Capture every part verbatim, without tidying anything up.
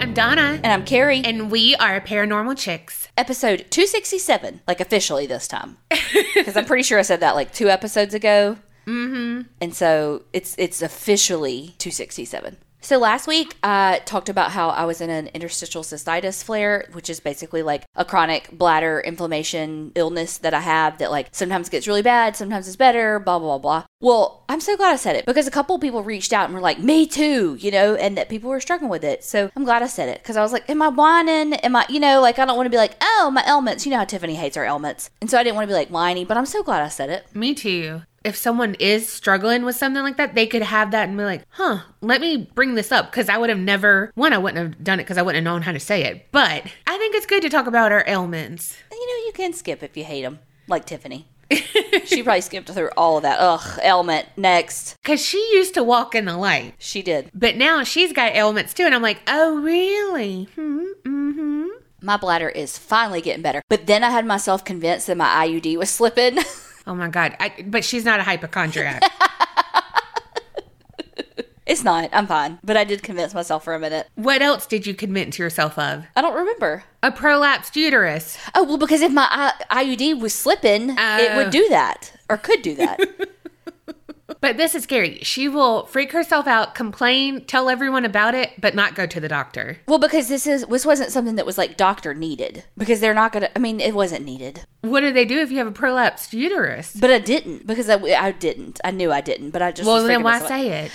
I'm Donna. And I'm Carrie. And we are Paranormal Chicks. Episode two sixty-seven, like officially this time. Because I'm pretty sure I said that like two episodes ago. Mm-hmm. And so it's it's officially two sixty-seven. So last week, I uh, talked about how I was in an interstitial cystitis flare, which is basically like a chronic bladder inflammation illness that I have that like sometimes gets really bad, sometimes it's better, blah, blah, blah, blah. Well, I'm so glad I said it because a couple of people reached out and were like, me too, you know, and that people were struggling with it. So I'm glad I said it because I was like, am I whining? Am I, you know, like I don't want to be like, oh, my ailments. You know how Tiffany hates her ailments. And so I didn't want to be like whiny, but I'm so glad I said it. Me too. If someone is struggling with something like that, they could have that and be like, huh, let me bring this up. Because I would have never, one, I wouldn't have done it because I wouldn't have known how to say it. But I think it's good to talk about our ailments. You know, you can skip if you hate them, like Tiffany. She probably skipped through all of that. Ugh, ailment, next. Because she used to walk in the light. She did. But now she's got ailments too. And I'm like, oh, really? Hmm, mm-hmm. My bladder is finally getting better. But then I had myself convinced that my I U D was slipping. Oh, my God. I, but she's not a hypochondriac. It's not. I'm fine. But I did convince myself for a minute. What else did you convince yourself of? I don't remember. A prolapsed uterus. Oh, well, because if my I U D was slipping, oh. It would do that. Or could do that. But this is scary. She will freak herself out, complain, tell everyone about it, but not go to the doctor. Well, because this is this wasn't something that was like doctor needed. Because they're not going to, I mean, it wasn't needed. What do they do if you have a prolapsed uterus? But I didn't. Because I, I didn't. I knew I didn't. But I just Well, was then why say it?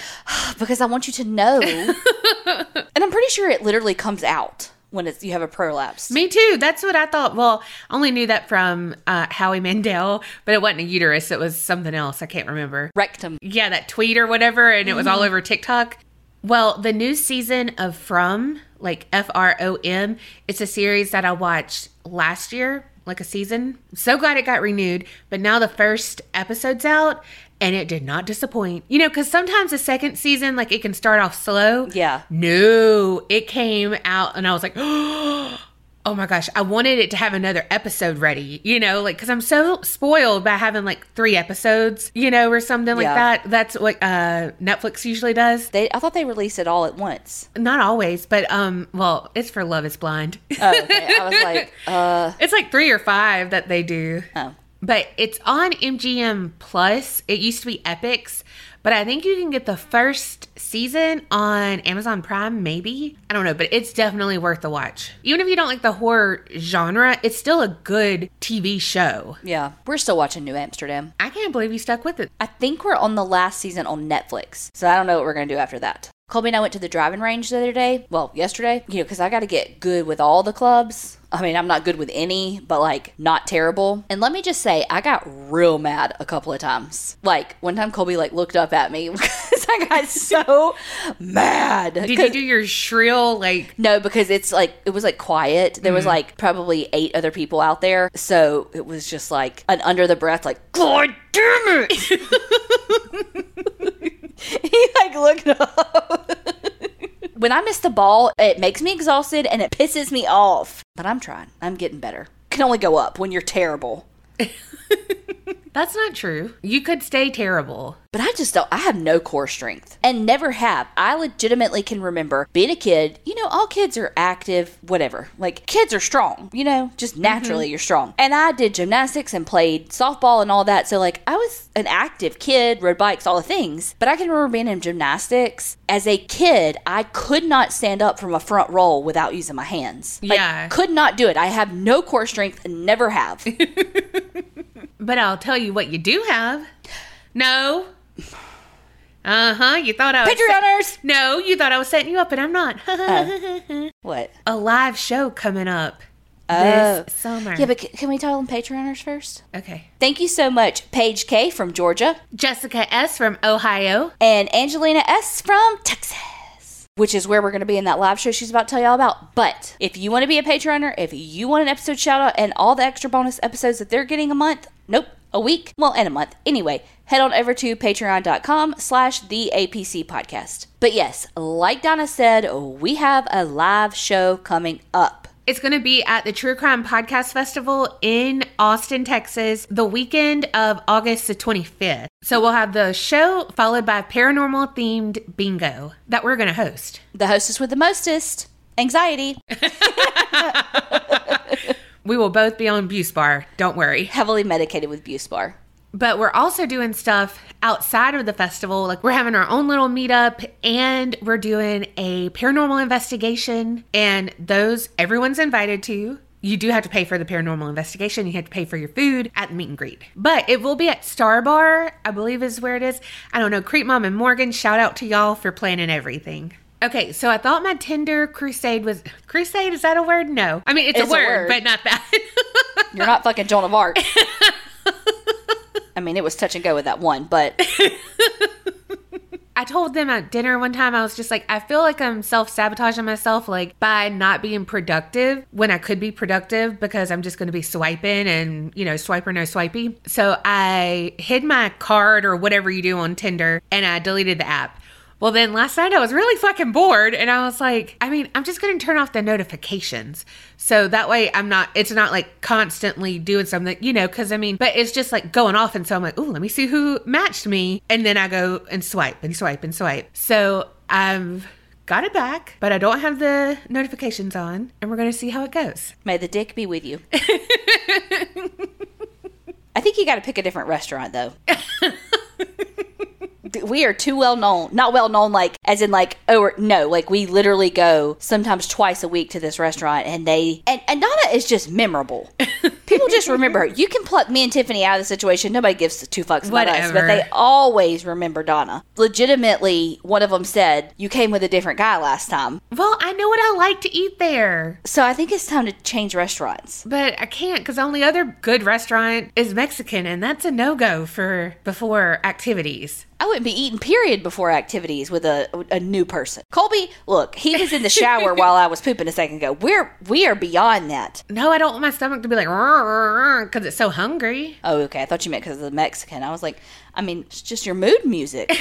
Because I want you to know. And I'm pretty sure it literally comes out when it's, you have a prolapse. Me too. That's what I thought. Well, I only knew that from uh, Howie Mandel, but it wasn't a uterus. It was something else. I can't remember. Rectum. Yeah, that tweet or whatever, and mm-hmm. It was all over TikTok. Well, the new season of From, like F R O M, it's a series that I watched last year, like a season. So glad it got renewed, but now the first episode's out, and it did not disappoint. You know, because sometimes the second season, like, it can start off slow. Yeah. No, it came out, and I was like, oh, my gosh. I wanted it to have another episode ready, you know, like, because I'm so spoiled by having, like, three episodes, you know, or something like yeah. that. That's what uh, Netflix usually does. They, I thought they released it all at once. Not always, but, um, well, it's for Love is Blind. Oh, okay. I was like, uh. It's like three or five that they do. Oh. But it's on M G M plus. It used to be Epix, but I think you can get the first season on Amazon Prime, maybe. I don't know, but it's definitely worth the watch. Even if you don't like the horror genre, it's still a good T V show. Yeah. We're still watching New Amsterdam. I can't believe you stuck with it. I think we're on the last season on Netflix, so I don't know what we're going to do after that. Colby and I went to the driving range the other day. Well, yesterday. You know, because I got to get good with all the clubs. I mean, I'm not good with any, but like not terrible. And let me just say, I got real mad a couple of times. Like one time Colby like looked up at me because I got so mad. Did you do your shrill like? No, because it's like, it was like quiet. There mm. was like probably eight other people out there. So it was just like an under the breath, like, God damn it. He like looked up. When I miss the ball, it makes me exhausted and it pisses me off. But I'm trying. I'm getting better. Can only go up when you're terrible. That's not true. You could stay terrible. But I just don't. I have no core strength and never have. I legitimately can remember being a kid. You know, all kids are active, whatever. Like, kids are strong, you know, just naturally mm-hmm. You're strong. And I did gymnastics and played softball and all that. So, like, I was an active kid, rode bikes, all the things. But I can remember being in gymnastics. As a kid, I could not stand up from a front roll without using my hands. Like, yeah. Could not do it. I have no core strength and never have. But I'll tell you what you do have. No. Uh-huh. You thought I was... Picture runners! Set- no, you thought I was setting you up, and I'm not. uh, what? A live show coming up oh. this summer. Yeah, but c- can we tell them Patreoners first? Okay. Thank you so much, Paige K from Georgia. Jessica S from Ohio. And Angelina S from Texas. Which is where we're going to be in that live show she's about to tell y'all about. But if you want to be a Patreoner, if you want an episode shout out and all the extra bonus episodes that they're getting a month, nope, a week, well, and a month. Anyway, head on over to patreon.com slash the APC podcast. But yes, like Donna said, we have a live show coming up. It's going to be at the True Crime Podcast Festival in Austin, Texas, the weekend of August the twenty-fifth. So we'll have the show followed by paranormal themed bingo that we're going to host. The hostess with the mostest. Anxiety. We will both be on Buspar. Don't worry. Heavily medicated with Buspar. But we're also doing stuff outside of the festival. Like, we're having our own little meetup, and we're doing a paranormal investigation. And those, everyone's invited to. You do have to pay for the paranormal investigation. You have to pay for your food at the meet and greet. But it will be at Star Bar, I believe is where it is. I don't know. Creep Mom and Morgan, shout out to y'all for planning everything. Okay, so I thought my Tinder crusade was... Crusade, is that a word? No. I mean, it's, it's a, word, a word, but not that. You're not fucking Joan of Arc. I mean, it was touch and go with that one, but... I told them at dinner one time, I was just like, I feel like I'm self-sabotaging myself, like, by not being productive when I could be productive, because I'm just going to be swiping and, you know, swiper, no swipey. So I hid my card or whatever you do on Tinder, and I deleted the app. Well, then last night I was really fucking bored, and I was like, I mean, I'm just going to turn off the notifications. So that way I'm not, it's not like constantly doing something, you know, because I mean, but it's just like going off. And so I'm like, oh, let me see who matched me. And then I go and swipe and swipe and swipe. So I've got it back, but I don't have the notifications on, and we're going to see how it goes. May the dick be with you. I think you got to pick a different restaurant, though. We are too well known, not well known, like as in like, oh no, like we literally go sometimes twice a week to this restaurant, and they, and, and Donna is just memorable. People just remember her. You can pluck me and Tiffany out of the situation. Nobody gives two fucks about Whatever. us, but they always remember Donna. Legitimately, one of them said, you came with a different guy last time. Well, I know what I like to eat there. So I think it's time to change restaurants. But I can't, because the only other good restaurant is Mexican, and that's a no-go for before activities. I wouldn't be eating period before activities with a a new person. Colby, look, he was in the shower while I was pooping a second ago. We're we are beyond that. No, I don't want my stomach to be like because it's so hungry. Oh, okay. I thought you meant because of the Mexican. I was like, I mean, it's just your mood music.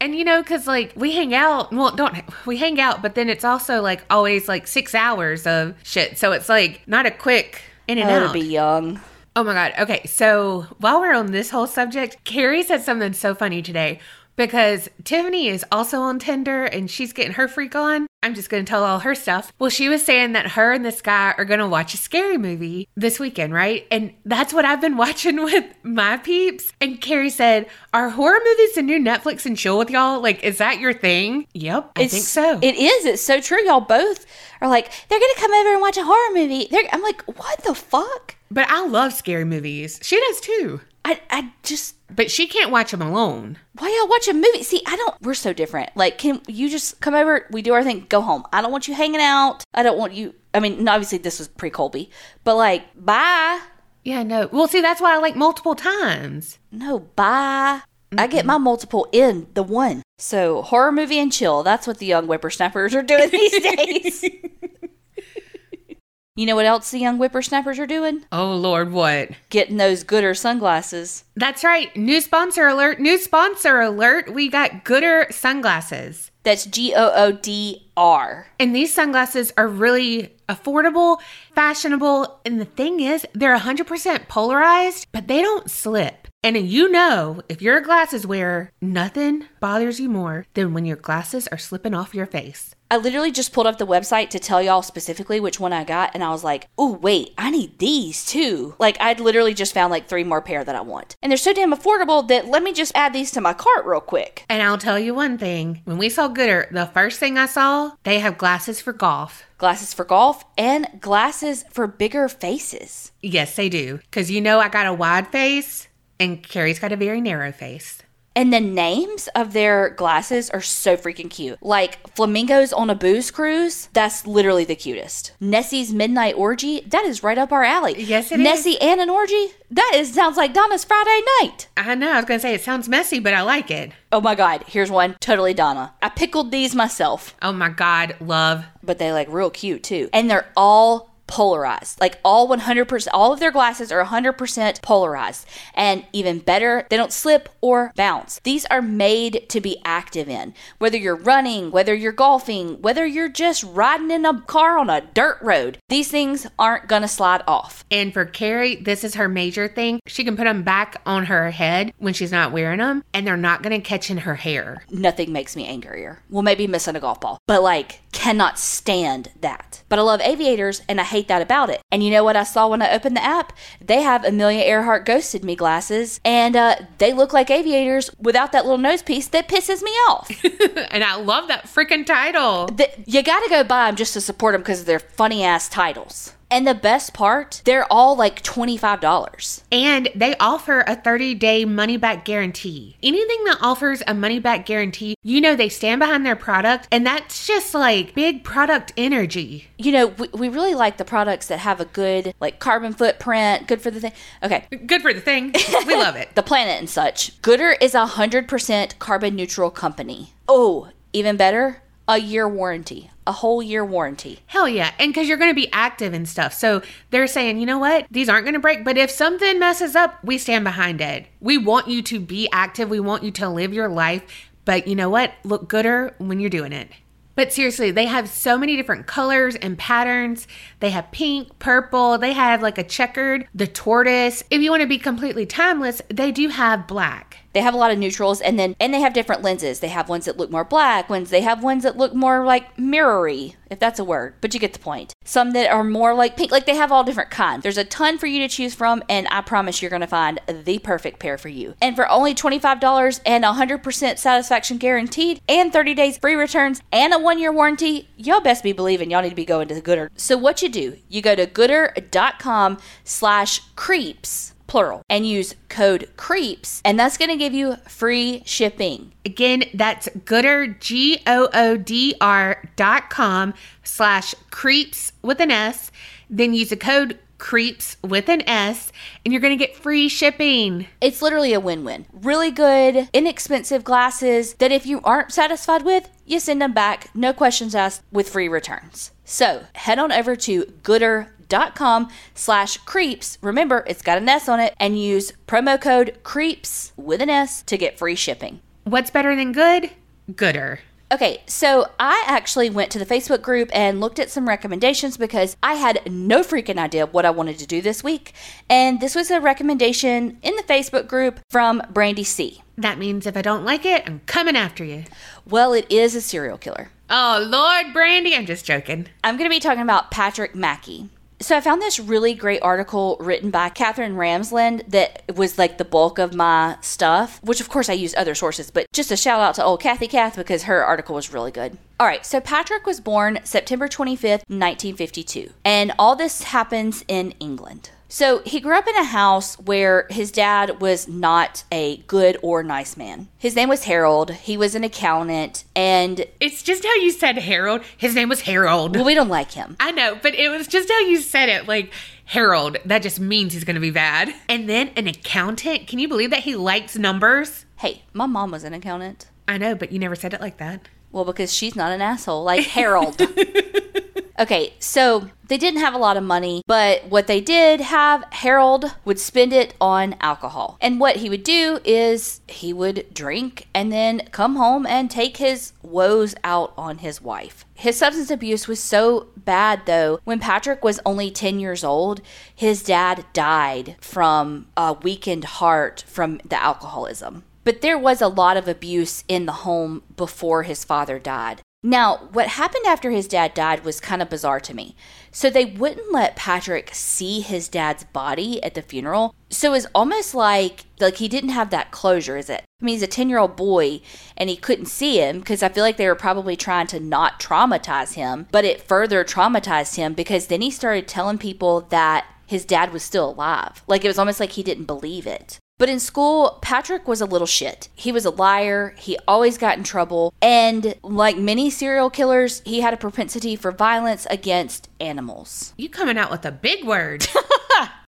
And you know, because like we hang out. Well, don't we hang out? But then it's also like always like six hours of shit. So it's like not a quick in and oh, out. To be young. Oh my God. Okay. So while we're on this whole subject, Carrie said something so funny today because Tiffany is also on Tinder and she's getting her freak on. I'm just going to tell all her stuff. Well, she was saying that her and this guy are going to watch a scary movie this weekend, right? And that's what I've been watching with my peeps. And Carrie said, are horror movies the new Netflix and chill with y'all? Like, is that your thing? Yep. I it's, think so. It is. It's so true. Y'all both are like, they're going to come over and watch a horror movie. They're, I'm like, what the fuck? But I love scary movies. She does too. I, I just... But she can't watch them alone. Why y'all watch a movie? See, I don't... We're so different. Like, can you just come over? We do our thing. Go home. I don't want you hanging out. I don't want you... I mean, obviously this was pre-Colby. But like, bye. Yeah, no. Well, see, that's why I like multiple times. No, bye. Mm-hmm. I get my multiple in the one. So, horror movie and chill. That's what the young whippersnappers are doing these days. You know what else the young whippersnappers are doing? Oh, Lord, what? Getting those Goodr sunglasses. That's right. New sponsor alert. New sponsor alert. We got Goodr sunglasses. That's G O O D R. And these sunglasses are really affordable, fashionable. And the thing is, they're one hundred percent polarized, but they don't slip. And you know, if you're a glasses wearer, nothing bothers you more than when your glasses are slipping off your face. I literally just pulled up the website to tell y'all specifically which one I got. And I was like, oh, wait, I need these too. Like, I'd literally just found like three more pair that I want. And they're so damn affordable that let me just add these to my cart real quick. And I'll tell you one thing. When we saw Goodr, the first thing I saw, they have glasses for golf. Glasses for golf and glasses for bigger faces. Yes, they do. Because you know I got a wide face and Carrie's got a very narrow face. And the names of their glasses are so freaking cute. Like, Flamingos on a Booze Cruise, that's literally the cutest. Nessie's Midnight Orgy, that is right up our alley. Yes, it Nessie is. Nessie and an orgy, that is sounds like Donna's Friday night. I know, I was going to say it sounds messy, but I like it. Oh my God, here's one, totally Donna. I pickled these myself. Oh my God, love. But they like real cute too. And they're all polarized. Like all one hundred percent, all of their glasses are one hundred percent polarized. And even better, they don't slip or bounce. These are made to be active in. Whether you're running, whether you're golfing, whether you're just riding in a car on a dirt road, these things aren't going to slide off. And for Carrie, this is her major thing. She can put them back on her head when she's not wearing them, and they're not going to catch in her hair. Nothing makes me angrier. Well, maybe missing a golf ball, but like cannot stand that. But I love aviators, and I hate that about it. And you know what I saw when I opened the app? They have Amelia Earhart Ghosted Me glasses, and uh, they look like aviators without that little nose piece that pisses me off. And I love that freaking title. The, you got to go buy them just to support them because they're funny-ass titles. And the best part, they're all like twenty-five dollars. And they offer a thirty-day money-back guarantee. Anything that offers a money-back guarantee, you know they stand behind their product, and that's just like big product energy. You know, we, we really like the products that have a good, like, carbon footprint, good for the thing. Okay. Good for the thing. We love it. The planet and such. Goodr is a one hundred percent carbon-neutral company. Oh, even better, a year warranty. A whole year warranty. Hell yeah. And because you're going to be active and stuff. So they're saying, you know what? These aren't going to break. But if something messes up, we stand behind it. We want you to be active. We want you to live your life. But you know what? Look Goodr when you're doing it. But seriously, they have so many different colors and patterns. They have pink, purple. They have like a checkered, the tortoise. If you want to be completely timeless, they do have black. They have a lot of neutrals, and then and they have different lenses. They have ones that look more black, ones they have ones that look more like mirrory, if that's a word, but you get the point. Some that are more like pink, like they have all different kinds. There's a ton for you to choose from, and I promise you're going to find the perfect pair for you. And for only twenty-five dollars and one hundred percent satisfaction guaranteed, and thirty days free returns, and a one-year warranty, y'all best be believing y'all need to be going to the Goodr. So what you do, you go to Goodr.com slash creeps. Plural, and use code CREEPS, and that's going to give you free shipping. Again, that's Goodr, G O O D R dot com slash creeps with an S. Then use the code CREEPS with an S, and you're going to get free shipping. It's literally a win-win. Really good, inexpensive glasses that if you aren't satisfied with, you send them back, no questions asked, with free returns. So head on over to Goodr.com slash creeps. Remember, it's got an S on it, and use promo code creeps with an S to get free shipping. What's better than good? Goodr. Okay, so I actually went to the Facebook group and looked at some recommendations because I had no freaking idea what I wanted to do this week. And this was a recommendation in the Facebook group from Brandy C. That means if I don't like it, I'm coming after you. Well, it is a serial killer. Oh, Lord, Brandy, I'm just joking. I'm going to be talking about Patrick Mackey. So I found this really great article written by Catherine Ramsland that was like the bulk of my stuff, which of course I use other sources, but just a shout out to old Kathy Kath because her article was really good. All right, so Patrick was born September twenty-fifth, nineteen fifty-two, and all this happens in England. So he grew up in a house where his dad was not a good or nice man. His name was Harold. He was an accountant, and... It's just how you said Harold. His name was Harold. Well, we don't like him. I know, but it was just how you said it. Like, Harold, that just means he's going to be bad. And then an accountant? Can you believe that he likes numbers? Hey, my mom was an accountant. I know, but you never said it like that. Well, because she's not an asshole like Harold. Okay, so they didn't have a lot of money, but what they did have, Harold would spend it on alcohol. And what he would do is he would drink and then come home and take his woes out on his wife. His substance abuse was so bad, though, when Patrick was only ten years old, his dad died from a weakened heart from the alcoholism. But there was a lot of abuse in the home before his father died. Now, what happened after his dad died was kind of bizarre to me. So they wouldn't let Patrick see his dad's body at the funeral. So it's almost like like he didn't have that closure, is it? I mean, he's a ten-year-old boy, and he couldn't see him because I feel like they were probably trying to not traumatize him. But it further traumatized him because then he started telling people that his dad was still alive. Like, it was almost like he didn't believe it. But in school, Patrick was a little shit. He was a liar. He always got in trouble. And like many serial killers, he had a propensity for violence against animals. You coming out with a big word.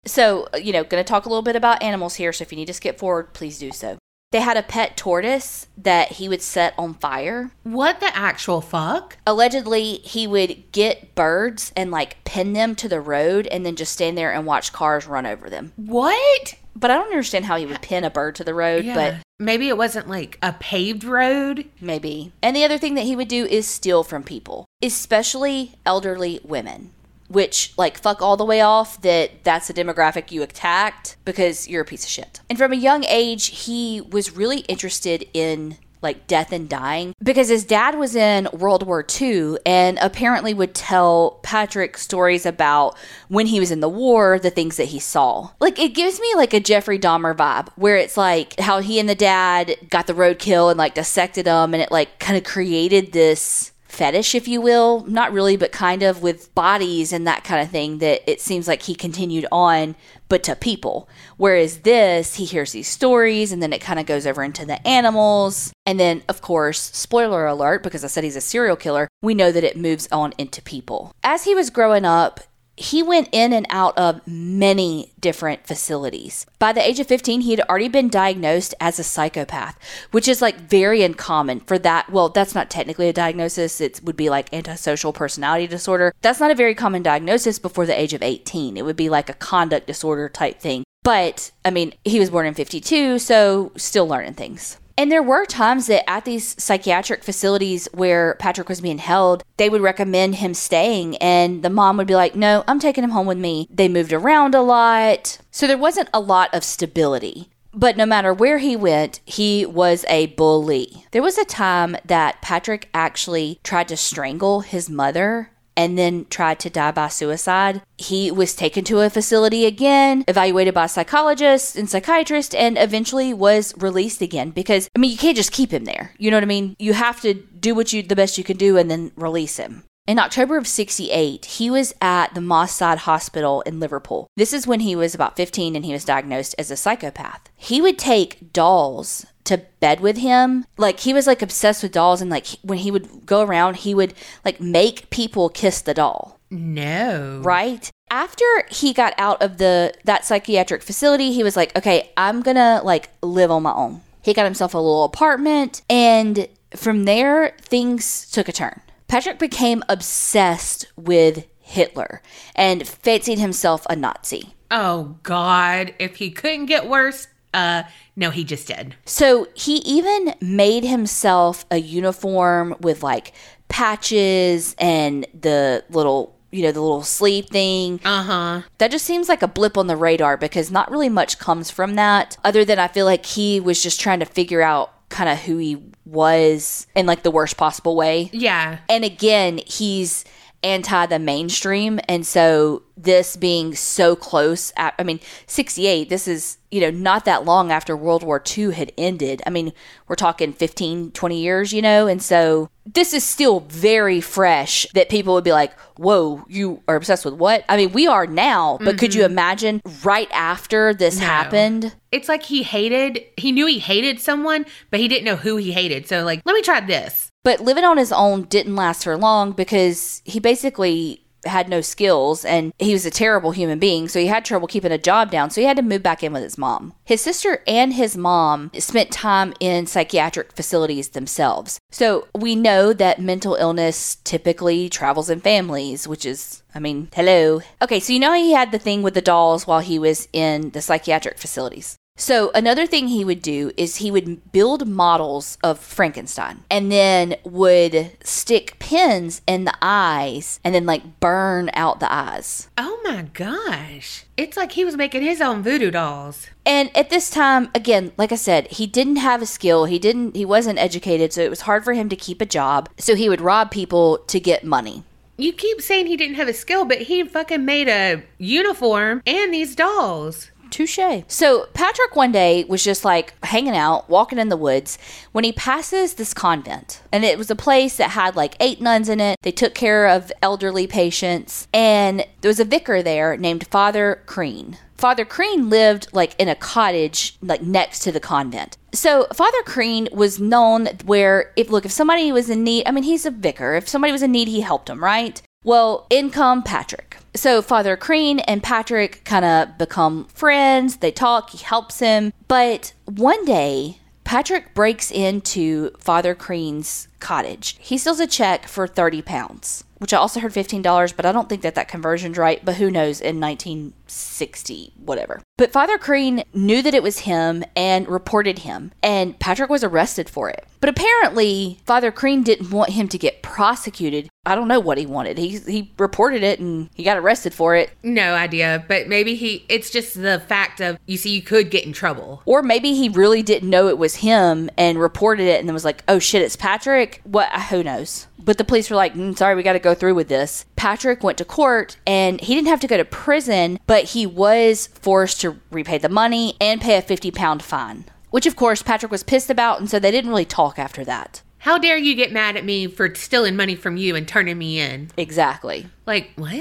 So, you know, going to talk a little bit about animals here. So if you need to skip forward, please do so. They had a pet tortoise that he would set on fire. What the actual fuck? Allegedly, he would get birds and like pin them to the road and then just stand there and watch cars run over them. What? But I don't understand how he would pin a bird to the road, yeah. But... Maybe it wasn't like a paved road. Maybe. And the other thing that he would do is steal from people, especially elderly women, which, like, fuck all the way off that that's the demographic you attacked because you're a piece of shit. And from a young age, he was really interested in like death and dying, because his dad was in World War Two and apparently would tell Patrick stories about when he was in the war, the things that he saw. Like, it gives me like a Jeffrey Dahmer vibe where it's like how he and the dad got the roadkill and like dissected them, and it like kind of created this fetish, if you will, not really, but kind of, with bodies and that kind of thing, that it seems like he continued on, but to people. Whereas this, he hears these stories and then it kind of goes over into the animals. And then, of course, spoiler alert, because I said he's a serial killer, we know that it moves on into people. As he was growing up, he went in and out of many different facilities. By the age of fifteen, he had already been diagnosed as a psychopath, which is like very uncommon for that. Well, that's not technically a diagnosis. It would be like antisocial personality disorder. That's not a very common diagnosis before the age of eighteen. It would be like a conduct disorder type thing. But, I mean, he was born in fifty-two, so still learning things. And there were times that at these psychiatric facilities where Patrick was being held, they would recommend him staying, and the mom would be like, no, I'm taking him home with me. They moved around a lot. So there wasn't a lot of stability. But no matter where he went, he was a bully. There was a time that Patrick actually tried to strangle his mother and then tried to die by suicide. He was taken to a facility again, evaluated by psychologists and psychiatrists, and eventually was released again because, I mean, you can't just keep him there. You know what I mean? You have to do what you the best you can do and then release him. In October of sixty-eight, he was at the Moss Side Hospital in Liverpool. This is when he was about fifteen and he was diagnosed as a psychopath. He would take dolls to bed with him. Like, he was like obsessed with dolls, and like when he would go around, he would like make people kiss the doll. No. Right? After he got out of the that psychiatric facility, he was like, okay, I'm gonna like live on my own. He got himself a little apartment, and from there things took a turn. Patrick became obsessed with Hitler and fancied himself a Nazi. Oh God, if he couldn't get worse, uh no, he just did. So he even made himself a uniform with like patches and the little, you know, the little sleeve thing. Uh-huh. That just seems like a blip on the radar because not really much comes from that, other than I feel like he was just trying to figure out kind of who he was in like the worst possible way. Yeah. And again, he's anti the mainstream. And so this being so close, at, I mean, sixty-eight, this is, you know, not that long after World War Two had ended. I mean, we're talking fifteen, twenty years, you know, and so this is still very fresh that people would be like, whoa, you are obsessed with what? I mean, we are now, but mm-hmm. Could you imagine right after this no. happened? It's like he hated, he knew he hated someone, but he didn't know who he hated. So like, let me try this. But living on his own didn't last for long because he basically had no skills and he was a terrible human being. So he had trouble keeping a job down. So he had to move back in with his mom. His sister and his mom spent time in psychiatric facilities themselves. So we know that mental illness typically travels in families, which is, I mean, hello. Okay, so you know he had the thing with the dolls while he was in the psychiatric facilities. So another thing he would do is he would build models of Frankenstein and then would stick pins in the eyes and then like burn out the eyes. Oh my gosh. It's like he was making his own voodoo dolls. And at this time, again, like I said, he didn't have a skill. He didn't, he wasn't educated. So it was hard for him to keep a job. So he would rob people to get money. You keep saying he didn't have a skill, but he fucking made a uniform and these dolls. Touche. So Patrick one day was just like hanging out, walking in the woods when he passes this convent. And it was a place that had like eight nuns in it. They took care of elderly patients. And there was a vicar there named Father Crean. Father Crean lived like in a cottage like next to the convent. So Father Crean was known where if, look, if somebody was in need, I mean, he's a vicar. If somebody was in need, he helped them, right? Well, in come Patrick. So Father Crean and Patrick kind of become friends. They talk. He helps him. But one day, Patrick breaks into Father Crean's cottage. He steals a check for thirty pounds, which I also heard fifteen dollars, but I don't think that that conversion's right, but who knows, in nineteen sixty, whatever. But Father Crean knew that it was him and reported him, and Patrick was arrested for it. But apparently, Father Crean didn't want him to get prosecuted. I don't know what he wanted. He he reported it and he got arrested for it. No idea, but maybe he, it's just the fact of, you see, you could get in trouble. Or maybe he really didn't know it was him and reported it and then was like, oh shit, it's Patrick? What? Who knows? But the police were like, mm, sorry, we got to go through with this. Patrick went to court and he didn't have to go to prison, but he was forced to repay the money and pay a fifty pound fine, which of course Patrick was pissed about, and so they didn't really talk after that. How dare you get mad at me for stealing money from you and turning me in? Exactly. Like, what?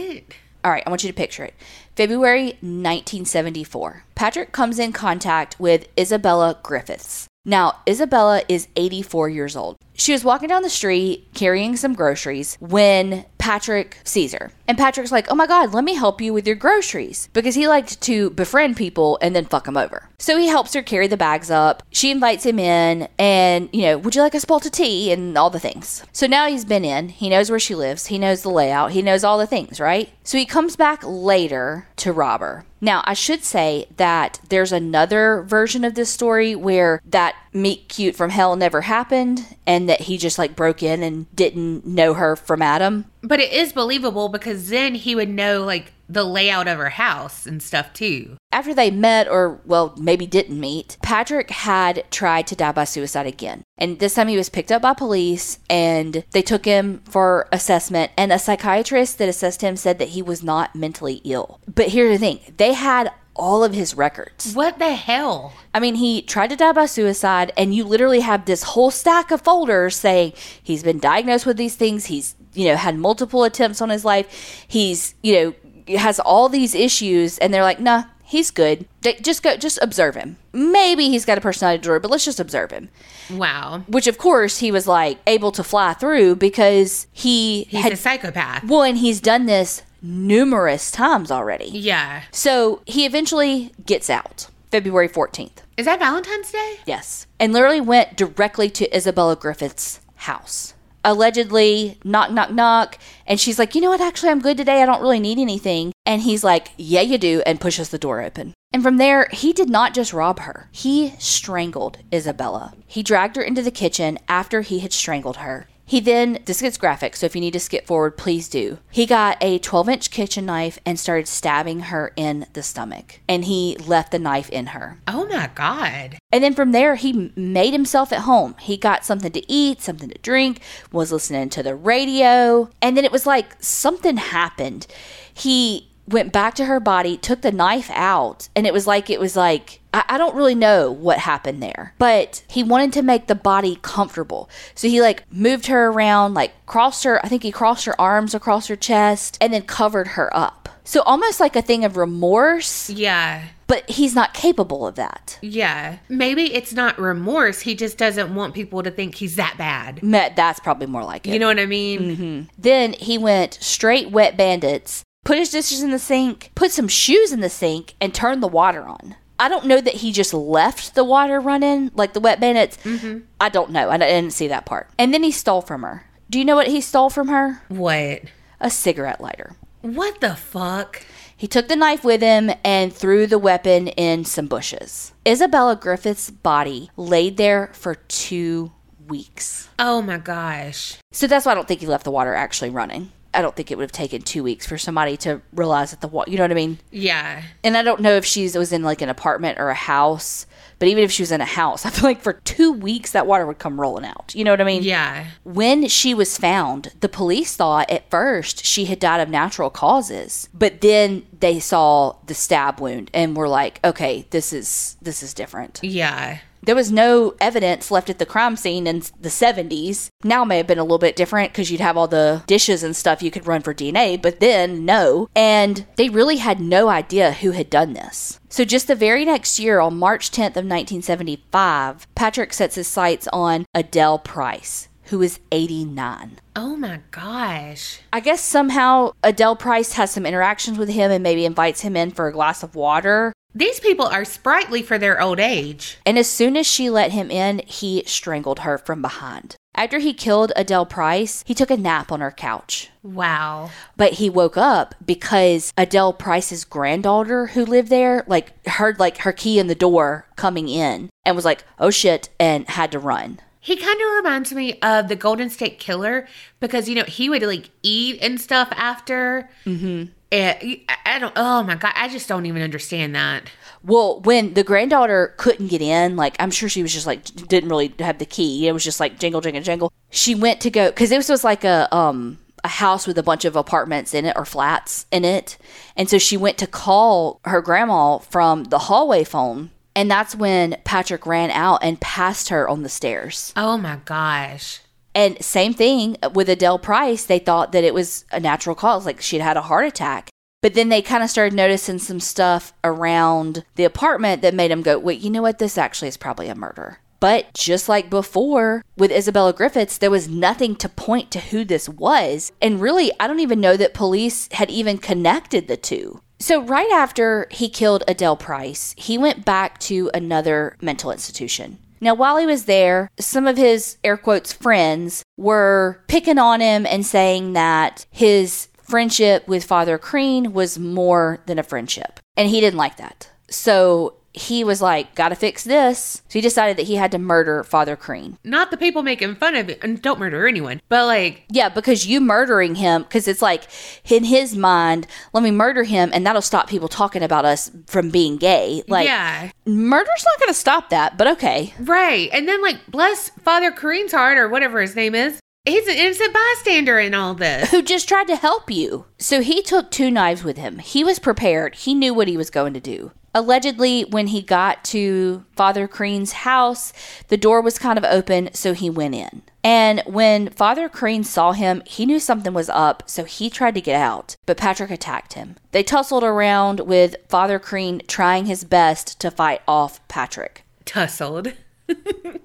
All right, I want you to picture it. February nineteen seventy-four. Patrick comes in contact with Isabella Griffiths. Now, Isabella is eighty-four years old. She was walking down the street carrying some groceries when Patrick sees her. And Patrick's like, oh my God, let me help you with your groceries. Because he liked to befriend people and then fuck them over. So he helps her carry the bags up. She invites him in and, you know, would you like a spot of tea and all the things. So now he's been in. He knows where she lives. He knows the layout. He knows all the things, right? So he comes back later to rob her. Now, I should say that there's another version of this story where that meet cute from hell never happened and that he just like broke in and didn't know her from Adam. But it is believable because then he would know like the layout of her house and stuff too. After they met, or well, maybe didn't meet, Patrick had tried to die by suicide again. And this time he was picked up by police and they took him for assessment. And a psychiatrist that assessed him said that he was not mentally ill. But here's the thing, they had all of his records. What the hell? I mean, he tried to die by suicide, and you literally have this whole stack of folders saying he's been diagnosed with these things. He's, you know, had multiple attempts on his life. He's, you know, has all these issues, and they're like, nah, he's good. Just go, just observe him. Maybe he's got a personality disorder, but let's just observe him. Wow. Which, of course, he was like able to fly through because he he's had, a psychopath. Well, and he's done this numerous times already. Yeah. So he eventually gets out February fourteenth. Is that Valentine's Day? Yes. And literally went directly to Isabella Griffith's house. Allegedly, knock, knock, knock. And she's like, you know what? Actually, I'm good today. I don't really need anything. And he's like, yeah, you do. And pushes the door open. And from there, he did not just rob her. He strangled Isabella. He dragged her into the kitchen after he had strangled her. He then, this gets graphic, so if you need to skip forward, please do. He got a twelve inch kitchen knife and started stabbing her in the stomach. And he left the knife in her. Oh my God. And then from there, he made himself at home. He got something to eat, something to drink, was listening to the radio. And then it was like something happened. He went back to her body, took the knife out, and it was like, it was like, I, I don't really know what happened there, but he wanted to make the body comfortable. So he like moved her around, like crossed her, I think he crossed her arms across her chest and then covered her up. So almost like a thing of remorse. Yeah. But he's not capable of that. Yeah. Maybe it's not remorse. He just doesn't want people to think he's that bad. That's probably more like it. You know what I mean? Mm-hmm. Then he went straight wet bandits. Put his dishes in the sink, put some shoes in the sink, and turn the water on. I don't know that he just left the water running like the wet bandits. Mm-hmm. I don't know. I didn't see that part. And then he stole from her. Do you know what he stole from her? What? A cigarette lighter. What the fuck? He took the knife with him and threw the weapon in some bushes. Isabella Griffith's body laid there for two weeks. Oh my gosh. So that's why I don't think he left the water actually running. I don't think it would have taken two weeks for somebody to realize that the wall, you know what I mean? Yeah. And I don't know if she was in like an apartment or a house, but even if she was in a house, I feel like for two weeks that water would come rolling out. You know what I mean? Yeah. When she was found, the police thought at first she had died of natural causes, but then they saw the stab wound and were like, okay, this is, this is different. Yeah. There was no evidence left at the crime scene in the seventies. Now may have been a little bit different because you'd have all the dishes and stuff you could run for D N A, but then no. And they really had no idea who had done this. So just the very next year, on March tenth of nineteen seventy-five, Patrick sets his sights on Adele Price, who is eighty-nine. Oh my gosh. I guess somehow Adele Price has some interactions with him and maybe invites him in for a glass of water. These people are sprightly for their old age. And as soon as she let him in, he strangled her from behind. After he killed Adele Price, he took a nap on her couch. Wow. But he woke up because Adele Price's granddaughter who lived there, like, heard, like, her key in the door coming in and was like, oh, shit, and had to run. He kind of reminds me of the Golden State Killer because, you know, he would, like, eat and stuff after. Mm-hmm. And I don't, oh, my God, I just don't even understand that. Well, when the granddaughter couldn't get in, like, I'm sure she was just, like, didn't really have the key. It was just, like, jingle, jingle, jingle. She went to go, because this was, like, a um a house with a bunch of apartments in it or flats in it. And so she went to call her grandma from the hallway phone. And that's when Patrick ran out and passed her on the stairs. Oh, my gosh. And same thing with Adele Price. They thought that it was a natural cause, like she'd had a heart attack. But then they kind of started noticing some stuff around the apartment that made them go, wait, you know what? This actually is probably a murder. But just like before with Isabella Griffiths, there was nothing to point to who this was. And really, I don't even know that police had even connected the two. So right after he killed Adele Price, he went back to another mental institution. Now, while he was there, some of his, air quotes, friends were picking on him and saying that his friendship with Father Crean was more than a friendship. And he didn't like that. So he was like, gotta fix this. So he decided that he had to murder Father Crean. Not the people making fun of it. And don't murder anyone. But like... Yeah, because you murdering him, because it's like, in his mind, let me murder him and that'll stop people talking about us from being gay. Like, yeah. Murder's not going to stop that, but okay. Right. And then, like, bless Father Kareem's heart or whatever his name is. He's an innocent bystander in all this. Who just tried to help you. So he took two knives with him. He was prepared. He knew what he was going to do. Allegedly, when he got to Father Crean's house, the door was kind of open, so he went in. And when Father Crean saw him, he knew something was up, so he tried to get out. But Patrick attacked him. They tussled around with Father Crean trying his best to fight off Patrick. Tussled.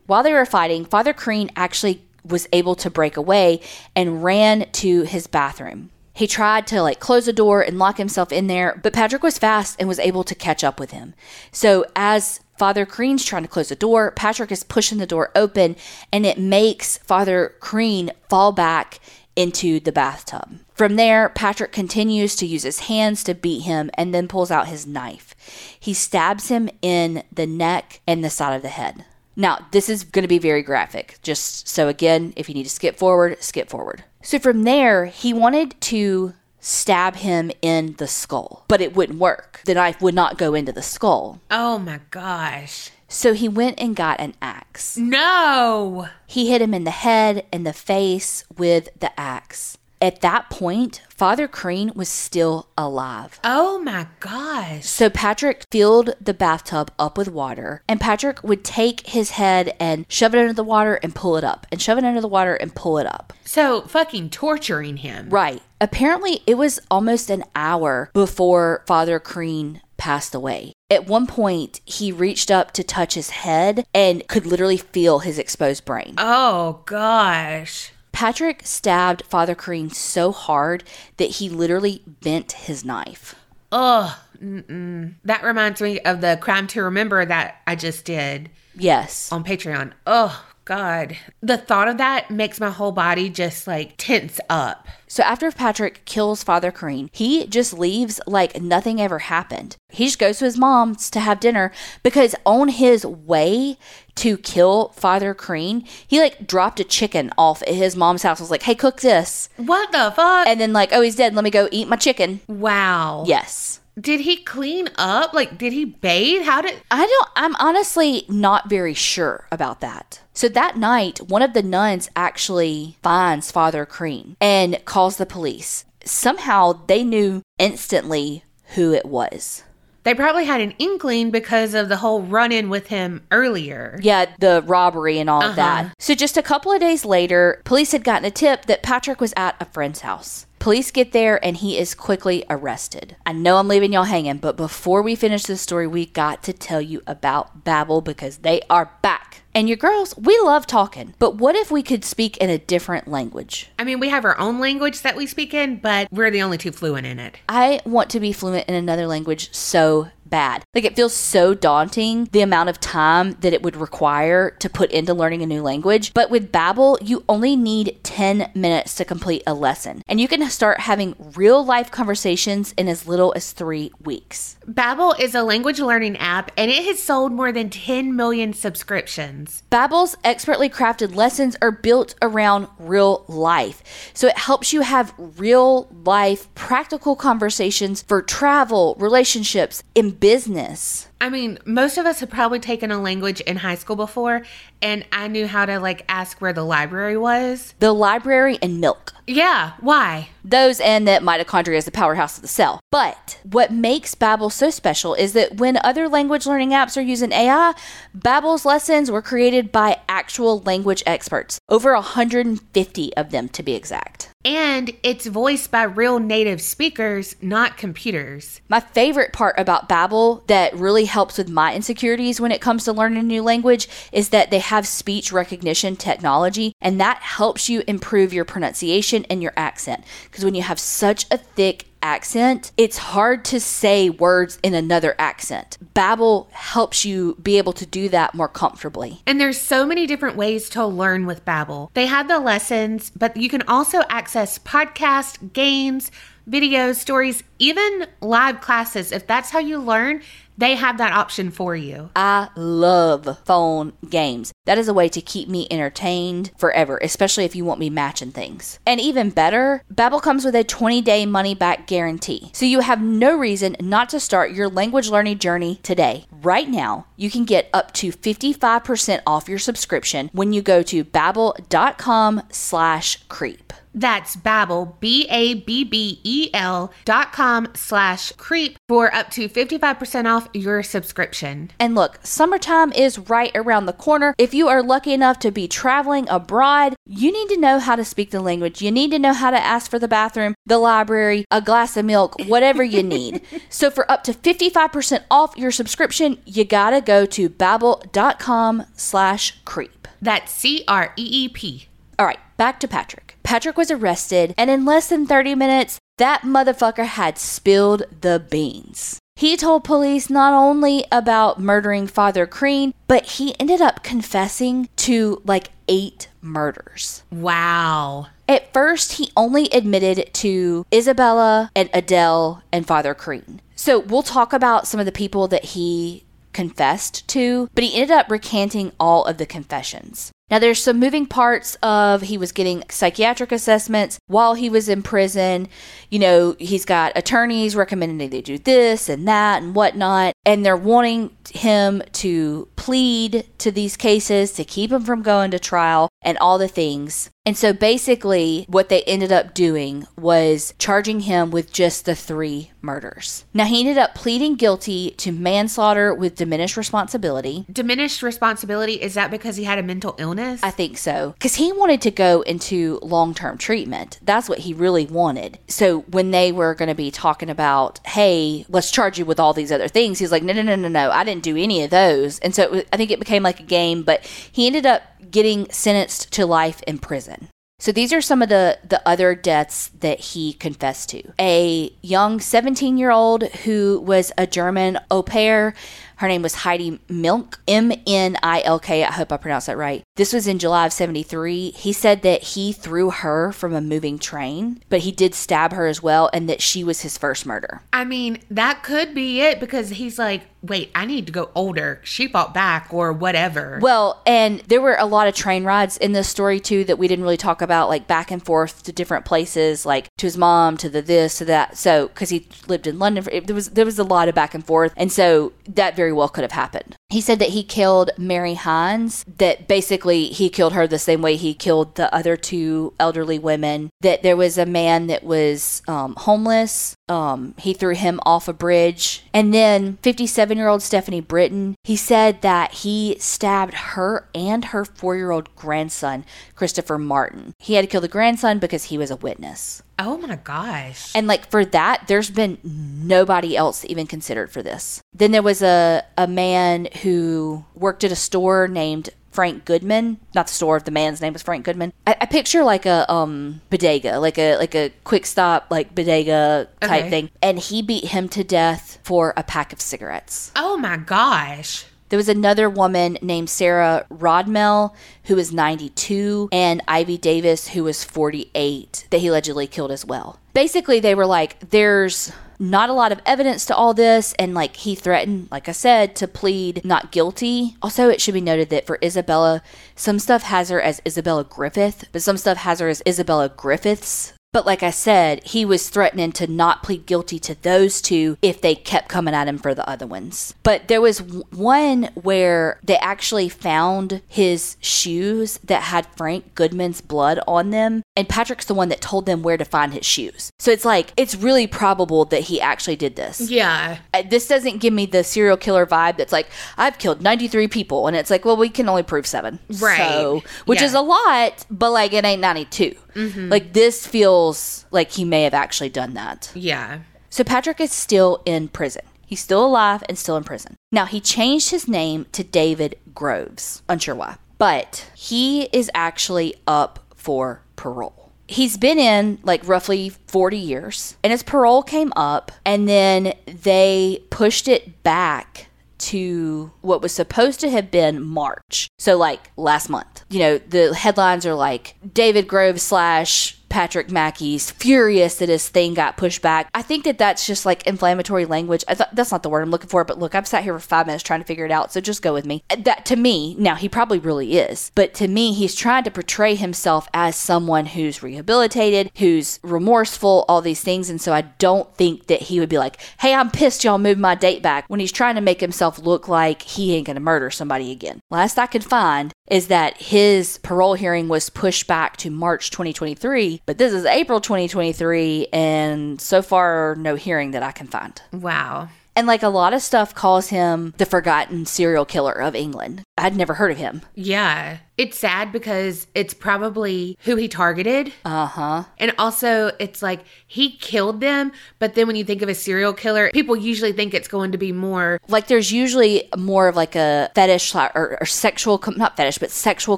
While they were fighting, Father Crean actually was able to break away and ran to his bathroom. He tried to like close a door and lock himself in there, but Patrick was fast and was able to catch up with him. So as Father Crean's trying to close the door, Patrick is pushing the door open and it makes Father Crean fall back into the bathtub. From there, Patrick continues to use his hands to beat him and then pulls out his knife. He stabs him in the neck and the side of the head. Now, this is going to be very graphic. Just so again, if you need to skip forward, skip forward. So from there, he wanted to stab him in the skull, but it wouldn't work. The knife would not go into the skull. Oh my gosh. So he went and got an axe. No! He hit him in the head and the face with the axe. At that point, Father Crean was still alive. Oh my gosh. So Patrick filled the bathtub up with water and Patrick would take his head and shove it under the water and pull it up and shove it under the water and pull it up. So fucking torturing him. Right. Apparently it was almost an hour before Father Crean passed away. At one point, he reached up to touch his head and could literally feel his exposed brain. Oh gosh. Patrick stabbed Father Crean so hard that he literally bent his knife. Oh, mm-mm. That reminds me of the Crime to Remember that I just did. Yes. On Patreon. Oh, God. The thought of that makes my whole body just like tense up. So after Patrick kills Father Crean, he just leaves like nothing ever happened. He just goes to his mom's to have dinner because on his way to kill Father Crean, he like dropped a chicken off at his mom's house. I was like, hey, cook this. What the fuck? And then like, oh, he's dead. Let me go eat my chicken. Wow. Yes. Did he clean up? Like, did he bathe? How did... I don't... I'm honestly not very sure about that. So that night, one of the nuns actually finds Father Crean and calls the police. Somehow, they knew instantly who it was. They probably had an inkling because of the whole run-in with him earlier. Yeah, the robbery and all uh-huh. of that. So just a couple of days later, police had gotten a tip that Patrick was at a friend's house. Police get there and he is quickly arrested. I know I'm leaving y'all hanging, but before we finish this story, we got to tell you about Babbel because they are back. And your girls, we love talking, but what if we could speak in a different language? I mean, we have our own language that we speak in, but we're the only two fluent in it. I want to be fluent in another language so bad. Like, it feels so daunting, the amount of time that it would require to put into learning a new language. But with Babbel, you only need ten minutes to complete a lesson. And you can start having real life conversations in as little as three weeks. Babbel is a language learning app, and it has sold more than ten million subscriptions. Babbel's expertly crafted lessons are built around real life. So it helps you have real life, practical conversations for travel, relationships, and business. I mean, most of us have probably taken a language in high school before, and I knew how to, like, ask where the library was. The library and milk. Yeah, why? Those, and that mitochondria is the powerhouse of the cell. But what makes Babbel so special is that when other language learning apps are using A I, Babbel's lessons were created by actual language experts. Over one hundred fifty of them, to be exact. And it's voiced by real native speakers, not computers. My favorite part about Babbel that really helps with my insecurities when it comes to learning a new language is that they have speech recognition technology, and that helps you improve your pronunciation and your accent. Because when you have such a thick accent, it's hard to say words in another accent. Babbel helps you be able to do that more comfortably. And there's so many different ways to learn with Babbel. They have the lessons, but you can also access podcasts, games, videos, stories, even live classes. If that's how you learn, they have that option for you. I love phone games. That is a way to keep me entertained forever, especially if you want me matching things. And even better, Babbel comes with a twenty-day money-back guarantee. So you have no reason not to start your language learning journey today. Right now, you can get up to fifty-five percent off your subscription when you go to babbel.com slash creep. That's Babbel, B A B B E L dot com slash creep for up to fifty-five percent off your subscription. And look, summertime is right around the corner. If you are lucky enough to be traveling abroad, you need to know how to speak the language. You need to know how to ask for the bathroom, the library, a glass of milk, whatever you need. So for up to fifty-five percent off your subscription, you gotta go to babbel.com slash creep. That's C R E E P. All right, back to Patrick. Patrick was arrested, and in less than thirty minutes, that motherfucker had spilled the beans. He told police not only about murdering Father Crean, but he ended up confessing to like eight murders. Wow. At first, he only admitted to Isabella and Adele and Father Crean. So we'll talk about some of the people that he confessed to, but he ended up recanting all of the confessions. Now, there's some moving parts of he was getting psychiatric assessments while he was in prison. You know, he's got attorneys recommending they do this and that and whatnot. And they're wanting him to plead to these cases to keep him from going to trial and all the things. And so basically what they ended up doing was charging him with just the three murders. Now, he ended up pleading guilty to manslaughter with diminished responsibility. Diminished responsibility, is that because he had a mental illness? I think so. Because he wanted to go into long-term treatment. That's what he really wanted. So when they were going to be talking about, hey, let's charge you with all these other things, he's like, no, no, no, no, no. I didn't do any of those. And so it was, I think it became like a game, but he ended up getting sentenced to life in prison. So these are some of the, the other deaths that he confessed to. A young seventeen-year-old who was a German au pair. Her name was Heidi Milk, M N I L K. I hope I pronounced that right. This was in July of seventy-three. He said that he threw her from a moving train, but he did stab her as well, and that she was his first murder. I mean, that could be it, because he's like, wait, I need to go older. She fought back or whatever. Well, and there were a lot of train rides in this story, too, that we didn't really talk about, like back and forth to different places, like to his mom, to the this, to that. So, because he lived in London, there was, there was a lot of back and forth. And so that very well could have happened. He said that he killed Mary Hines, that basically he killed her the same way he killed the other two elderly women, that there was a man that was um, homeless. Um, he threw him off a bridge. And then fifty-seven-year-old Stephanie Britton, he said that he stabbed her and her four-year-old grandson, Christopher Martin. He had to kill the grandson because he was a witness. Oh my gosh. And like for that, there's been nobody else even considered for this. Then there was a, a man who worked at a store named Frank Goodman, not the store, the man's name was Frank Goodman. I, I picture like a um, bodega, like a like a quick stop, like bodega type okay. thing. And he beat him to death for a pack of cigarettes. Oh my gosh. There was another woman named Sarah Rodmell, who was ninety-two, and Ivy Davis, who was forty-eight, that he allegedly killed as well. Basically, they were like, there's not a lot of evidence to all this, and like he threatened, like I said, to plead not guilty. Also, it should be noted that for Isabella, some stuff has her as Isabella Griffith, but some stuff has her as Isabella Griffiths. But like I said, he was threatening to not plead guilty to those two if they kept coming at him for the other ones. But there was one where they actually found his shoes that had Frank Goodman's blood on them. And Patrick's the one that told them where to find his shoes. So it's like, it's really probable that he actually did this. Yeah. This doesn't give me the serial killer vibe that's like, I've killed ninety-three people. And it's like, well, we can only prove seven. Right. So, which yeah. is a lot, but like it ain't ninety-two. Mm-hmm. Like this feels like he may have actually done that. Yeah. So Patrick is still in prison. He's still alive and still in prison. Now, he changed his name to David Groves. Unsure why. But he is actually up for parole. He's been in like roughly forty years. And his parole came up. And then they pushed it back to what was supposed to have been March. So like last month. You know, the headlines are like David Groves slash... Patrick Mackey's furious that his thing got pushed back. I think that that's just like inflammatory language. I thought that's not the word I'm looking for, but look, I've sat here for five minutes trying to figure it out, so just go with me. That to me, now he probably really is, but to me, he's trying to portray himself as someone who's rehabilitated, who's remorseful, all these things, and so I don't think that he would be like, hey, I'm pissed y'all moved my date back, when he's trying to make himself look like he ain't gonna murder somebody again. Last I could find is that his parole hearing was pushed back to March twenty twenty-three, but this is April twenty twenty-three, and so far, no hearing that I can find. Wow. And like a lot of stuff calls him the forgotten serial killer of England. I'd never heard of him. Yeah. It's sad because it's probably who he targeted. Uh-huh. And also it's like he killed them. But then when you think of a serial killer, people usually think it's going to be more. Like there's usually more of like a fetish or, or sexual, com- not fetish, but sexual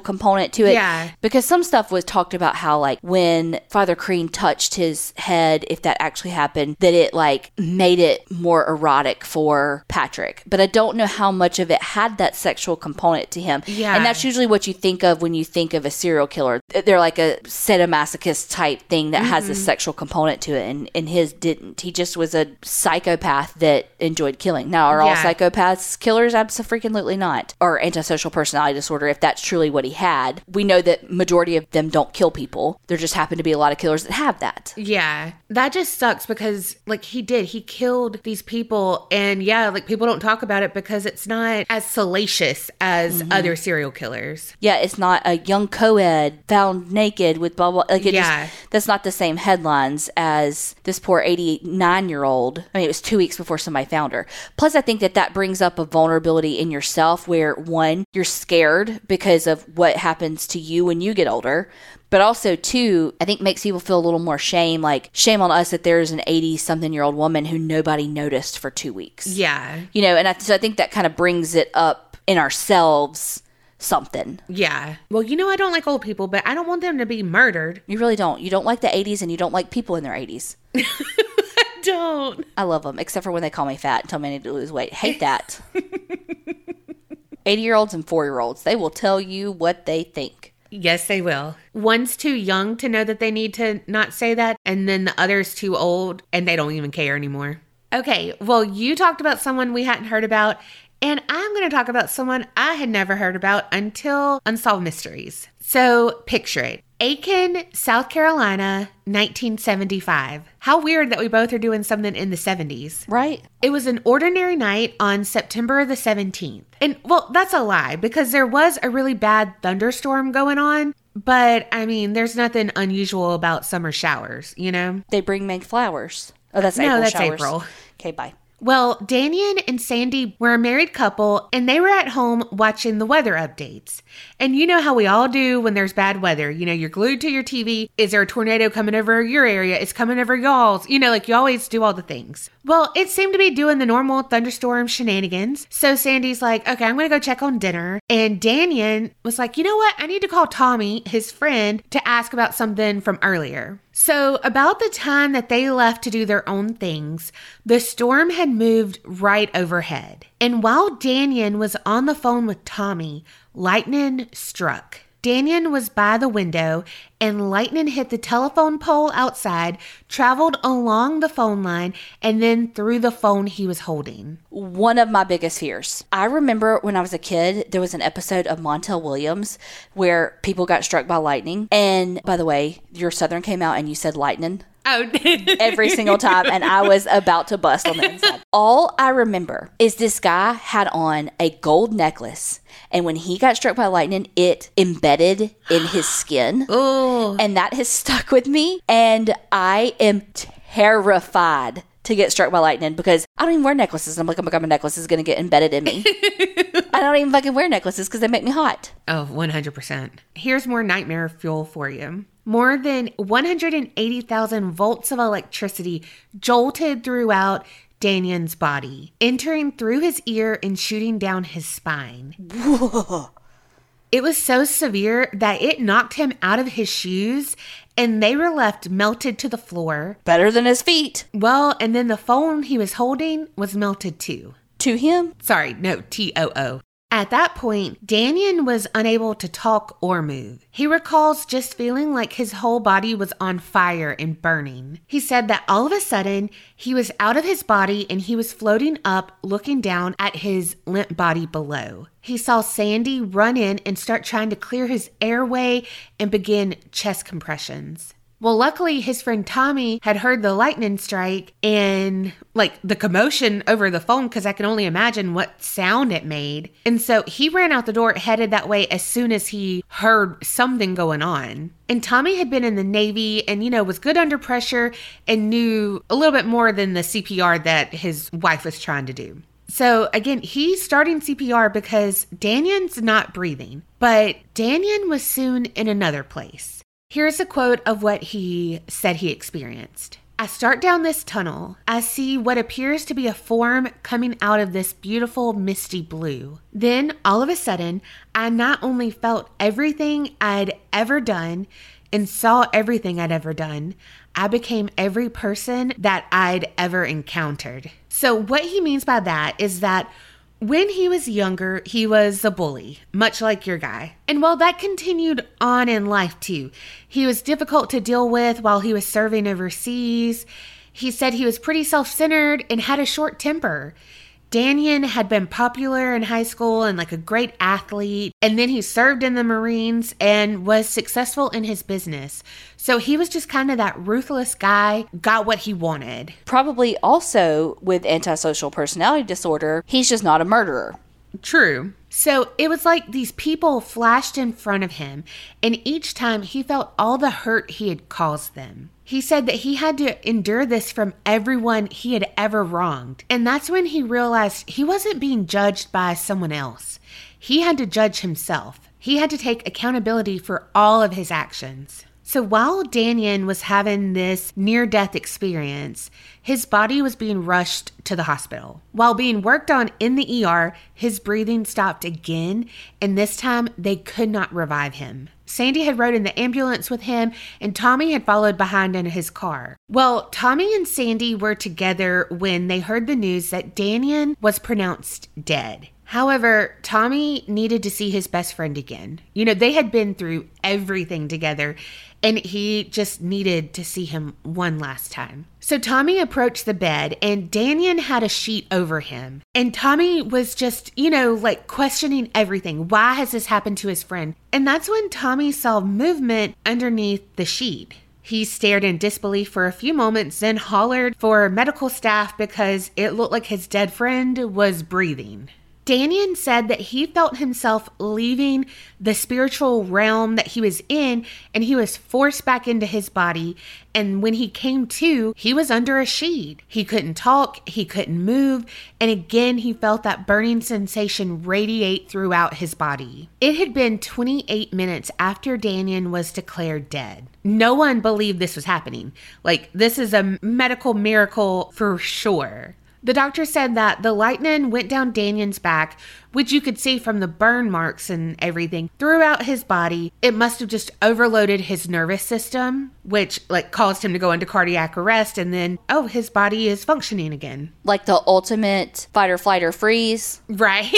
component to it. Yeah. Because some stuff was talked about how like when Father Crean touched his head, if that actually happened, that it like made it more erotic for Patrick, but I don't know how much of it had that sexual component to him. Yeah. And that's usually what you think of when you think of a serial killer. They're like a sadomasochist type thing that mm-hmm. has a sexual component to it, and, and his didn't. He just was a psychopath that enjoyed killing. Now, are yeah. all psychopaths killers? Absolutely not. Or antisocial personality disorder, if that's truly what he had. We know that majority of them don't kill people. There just happen to be a lot of killers that have that. Yeah. That just sucks because, like, he did. He killed these people. And yeah, like people don't talk about it because it's not as salacious as mm-hmm. other serial killers. Yeah, it's not a young co-ed found naked with blah, blah. Like it yeah. just, that's not the same headlines as this poor eighty-nine-year-old. I mean, it was two weeks before somebody found her. Plus, I think that that brings up a vulnerability in yourself where, one, you're scared because of what happens to you when you get older. But also, too, I think makes people feel a little more shame. Like, shame on us that there's an eighty-something-year-old woman who nobody noticed for two weeks. Yeah. You know, and I, so I think that kind of brings it up in ourselves something. Yeah. Well, you know, I don't like old people, but I don't want them to be murdered. You really don't. You don't like the eighties, and you don't like people in their eighties. I don't. I love them, except for when they call me fat and tell me I need to lose weight. Hate that. eighty-year-olds and four-year-olds, they will tell you what they think. Yes, they will. One's too young to know that they need to not say that, and then the other's too old, and they don't even care anymore. Okay, well, you talked about someone we hadn't heard about, and I'm going to talk about someone I had never heard about until Unsolved Mysteries. So, picture it. Aiken, South Carolina, nineteen seventy-five. How weird that we both are doing something in the seventies. Right. It was an ordinary night on September the seventeenth. And, well, that's a lie because there was a really bad thunderstorm going on. But, I mean, there's nothing unusual about summer showers, you know? They bring May flowers. Oh, that's April showers. No, that's April. Okay, bye. Well, Dannion and Sandy were a married couple, and they were at home watching the weather updates. And you know how we all do when there's bad weather. You know, you're glued to your T V. Is there a tornado coming over your area? It's coming over y'all's. You know, like you always do all the things. Well, it seemed to be doing the normal thunderstorm shenanigans. So Sandy's like, okay, I'm going to go check on dinner. And Dannion was like, you know what? I need to call Tommy, his friend, to ask about something from earlier. So about the time that they left to do their own things, the storm had moved right overhead. And while Dannion was on the phone with Tommy, lightning struck. Dannion was by the window, and lightning hit the telephone pole outside, traveled along the phone line, and then through the phone he was holding. One of my biggest fears. I remember when I was a kid, there was an episode of Montel Williams where people got struck by lightning. And by the way, your Southern came out and you said lightning. Oh. Every single time, and I was about to bust on the inside. All I remember is this guy had on a gold necklace, and when he got struck by lightning, it embedded in his skin. Ooh. And that has stuck with me, and I am terrified to get struck by lightning because I don't even wear necklaces. I'm like, oh my God, my necklace is going to get embedded in me. I don't even fucking wear necklaces because they make me hot. Oh, one hundred percent. Here's more nightmare fuel for you. More than one hundred eighty thousand volts of electricity jolted throughout Dannion's body, entering through his ear and shooting down his spine. Whoa. It was so severe that it knocked him out of his shoes, and they were left melted to the floor. Better than his feet. Well, and then the phone he was holding was melted too. To him? Sorry, no, T O O. At that point, Dannion was unable to talk or move. He recalls just feeling like his whole body was on fire and burning. He said that all of a sudden, he was out of his body and he was floating up, looking down at his limp body below. He saw Sandy run in and start trying to clear his airway and begin chest compressions. Well, luckily, his friend Tommy had heard the lightning strike and, like, the commotion over the phone, because I can only imagine what sound it made. And so he ran out the door, headed that way as soon as he heard something going on. And Tommy had been in the Navy and, you know, was good under pressure and knew a little bit more than the C P R that his wife was trying to do. So again, he's starting C P R because Dannion's not breathing, but Dannion was soon in another place. Here's a quote of what he said he experienced. I start down this tunnel. I see what appears to be a form coming out of this beautiful misty blue. Then, all of a sudden, I not only felt everything I'd ever done and saw everything I'd ever done, I became every person that I'd ever encountered. So what he means by that is that when he was younger, he was a bully, much like your guy. And while that continued on in life too, he was difficult to deal with while he was serving overseas. He said he was pretty self-centered and had a short temper. Dannion had been popular in high school and like a great athlete. And then he served in the Marines and was successful in his business. So he was just kind of that ruthless guy, got what he wanted. Probably also with antisocial personality disorder, he's just not a murderer. True. So it was like these people flashed in front of him, and each time he felt all the hurt he had caused them. He said that he had to endure this from everyone he had ever wronged. And that's when he realized he wasn't being judged by someone else. He had to judge himself. He had to take accountability for all of his actions. So while Dannion was having this near-death experience, his body was being rushed to the hospital. While being worked on in the E R, his breathing stopped again, and this time they could not revive him. Sandy had rode in the ambulance with him, and Tommy had followed behind in his car. Well, Tommy and Sandy were together when they heard the news that Dannion was pronounced dead. However, Tommy needed to see his best friend again. You know, they had been through everything together, and he just needed to see him one last time. So Tommy approached the bed, and Dannion had a sheet over him. And Tommy was just, you know, like questioning everything. Why has this happened to his friend? And that's when Tommy saw movement underneath the sheet. He stared in disbelief for a few moments, then hollered for medical staff because it looked like his dead friend was breathing. Dannion said that he felt himself leaving the spiritual realm that he was in, and he was forced back into his body. And when he came to, he was under a sheet. He couldn't talk, he couldn't move, and again, he felt that burning sensation radiate throughout his body. It had been twenty-eight minutes after Dannion was declared dead. No one believed this was happening. Like, this is a medical miracle for sure. The doctor said that the lightning went down Dannion's back, which you could see from the burn marks and everything throughout his body. It must have just overloaded his nervous system, which like caused him to go into cardiac arrest. And then, oh, his body is functioning again. Like the ultimate fight or flight or freeze. Right,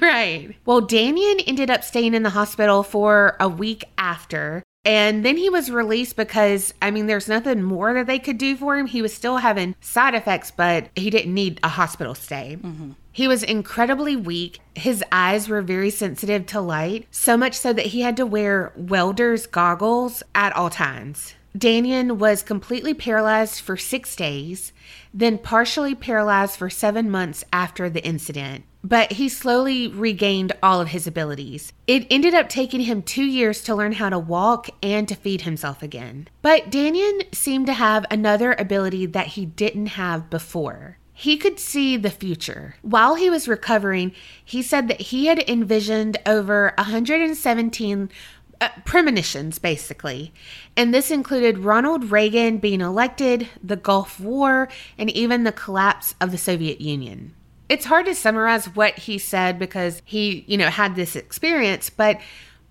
right. Well, Dannion ended up staying in the hospital for a week after. And then he was released because, I mean, there's nothing more that they could do for him. He was still having side effects, but he didn't need a hospital stay. Mm-hmm. He was incredibly weak. His eyes were very sensitive to light, so much so that he had to wear welder's goggles at all times. Dannion was completely paralyzed for six days, then partially paralyzed for seven months after the incident. But he slowly regained all of his abilities. It ended up taking him two years to learn how to walk and to feed himself again. But Dannion seemed to have another ability that he didn't have before. He could see the future. While he was recovering, he said that he had envisioned over one hundred seventeen Uh, premonitions, basically. And this included Ronald Reagan being elected, the Gulf War, and even the collapse of the Soviet Union. It's hard to summarize what he said because he, you know, had this experience, but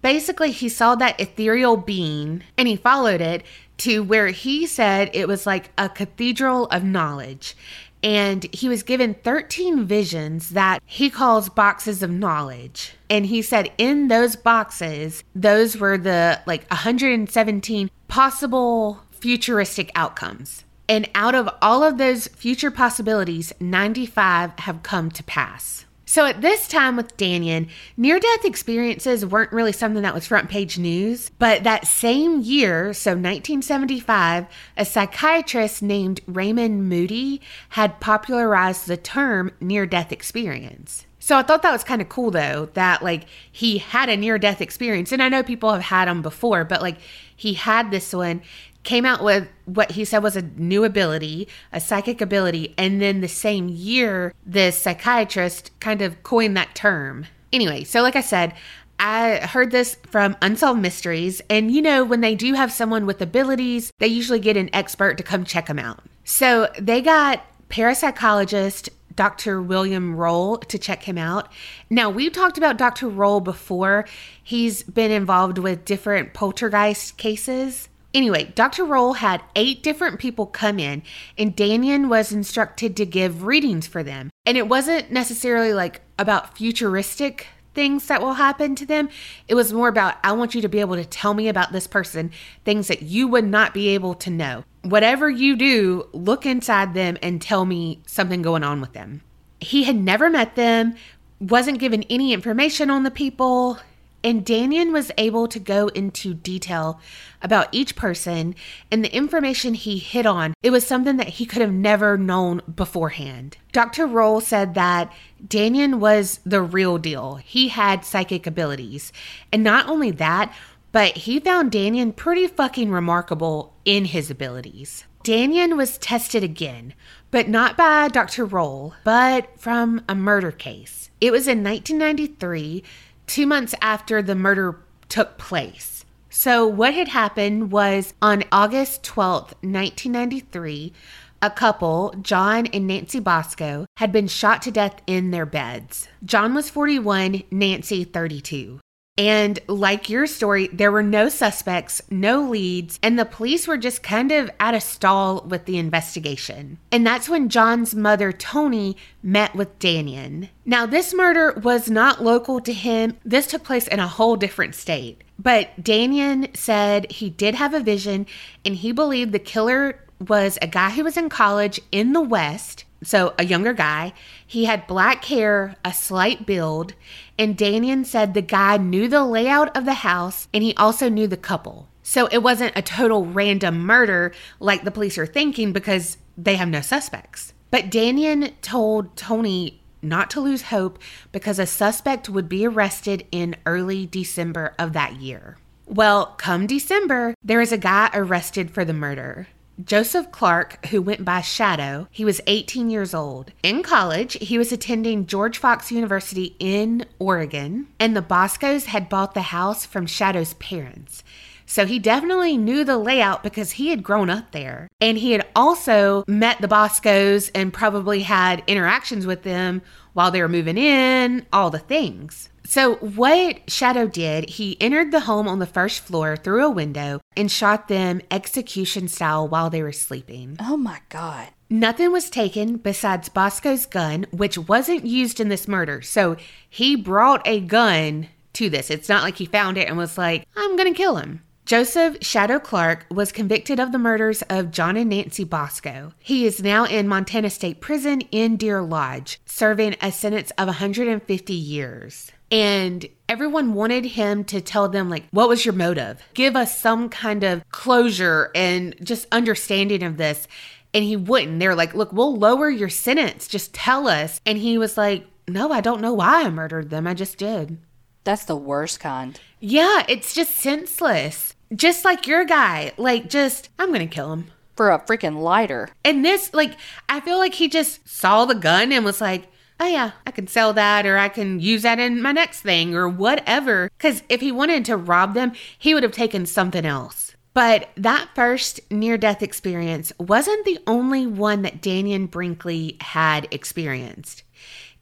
basically he saw that ethereal being and he followed it to where he said it was like a cathedral of knowledge. And he was given thirteen visions that he calls boxes of knowledge. And he said in those boxes, those were the like one hundred seventeen possible futuristic outcomes. And out of all of those future possibilities, ninety-five have come to pass. So at this time with Dannion, near-death experiences weren't really something that was front-page news. But that same year, so nineteen seventy-five, a psychiatrist named Raymond Moody had popularized the term near-death experience. So I thought that was kind of cool, though, that, like, he had a near-death experience. And I know people have had them before, but, like, he had this one, came out with what he said was a new ability, a psychic ability, and then the same year, this psychiatrist kind of coined that term. Anyway, so like I said, I heard this from Unsolved Mysteries, and you know, when they do have someone with abilities, they usually get an expert to come check them out. So they got parapsychologist Doctor William Roll to check him out. Now, we've talked about Doctor Roll before. He's been involved with different poltergeist cases. Anyway, Doctor Roll had eight different people come in, and Dannion was instructed to give readings for them. And it wasn't necessarily like about futuristic things that will happen to them. It was more about, I want you to be able to tell me about this person, things that you would not be able to know. Whatever you do, look inside them and tell me something going on with them. He had never met them, wasn't given any information on the people. And Dannion was able to go into detail about each person and the information he hit on. It was something that he could have never known beforehand. Doctor Roll said that Dannion was the real deal. He had psychic abilities. And not only that, but he found Dannion pretty fucking remarkable in his abilities. Dannion was tested again, but not by Doctor Roll, but from a murder case. It was in nineteen ninety-three. Two months after the murder took place. So what had happened was on August twelfth, nineteen ninety-three, a couple, John and Nancy Bosco, had been shot to death in their beds. John was forty-one, Nancy thirty-two. And like your story, there were no suspects, no leads, and the police were just kind of at a stall with the investigation. And that's when John's mother, Tony, met with Dannion. Now, this murder was not local to him. This took place in a whole different state. But Dannion said he did have a vision, and he believed the killer was a guy who was in college in the West. So a younger guy, he had black hair, a slight build, and Dannion said the guy knew the layout of the house and he also knew the couple. So it wasn't a total random murder like the police are thinking because they have no suspects. But Dannion told Tony not to lose hope because a suspect would be arrested in early December of that year. Well, come December, there is a guy arrested for the murder. Joseph Clark, who went by Shadow, he was eighteen years old. In college, he was attending George Fox University in Oregon, and the Boscos had bought the house from Shadow's parents. So he definitely knew the layout because he had grown up there. And he had also met the Boscos and probably had interactions with them while they were moving in, all the things. So what Shadow did, he entered the home on the first floor through a window and shot them execution style while they were sleeping. Oh my God. Nothing was taken besides Bosco's gun, which wasn't used in this murder. So he brought a gun to this. It's not like he found it and was like, I'm going to kill him. Joseph Shadow Clark was convicted of the murders of John and Nancy Bosco. He is now in Montana State Prison in Deer Lodge, serving a sentence of one hundred fifty years. And everyone wanted him to tell them, like, what was your motive? Give us some kind of closure and just understanding of this. And he wouldn't. They're like, look, we'll lower your sentence. Just tell us. And he was like, no, I don't know why I murdered them. I just did. That's the worst kind. Yeah, it's just senseless. Just like your guy. Like, just, I'm going to kill him. For a freaking lighter. And this, like, I feel like he just saw the gun and was like, oh yeah, I can sell that or I can use that in my next thing or whatever. Because if he wanted to rob them, he would have taken something else. But that first near-death experience wasn't the only one that Dannion Brinkley had experienced.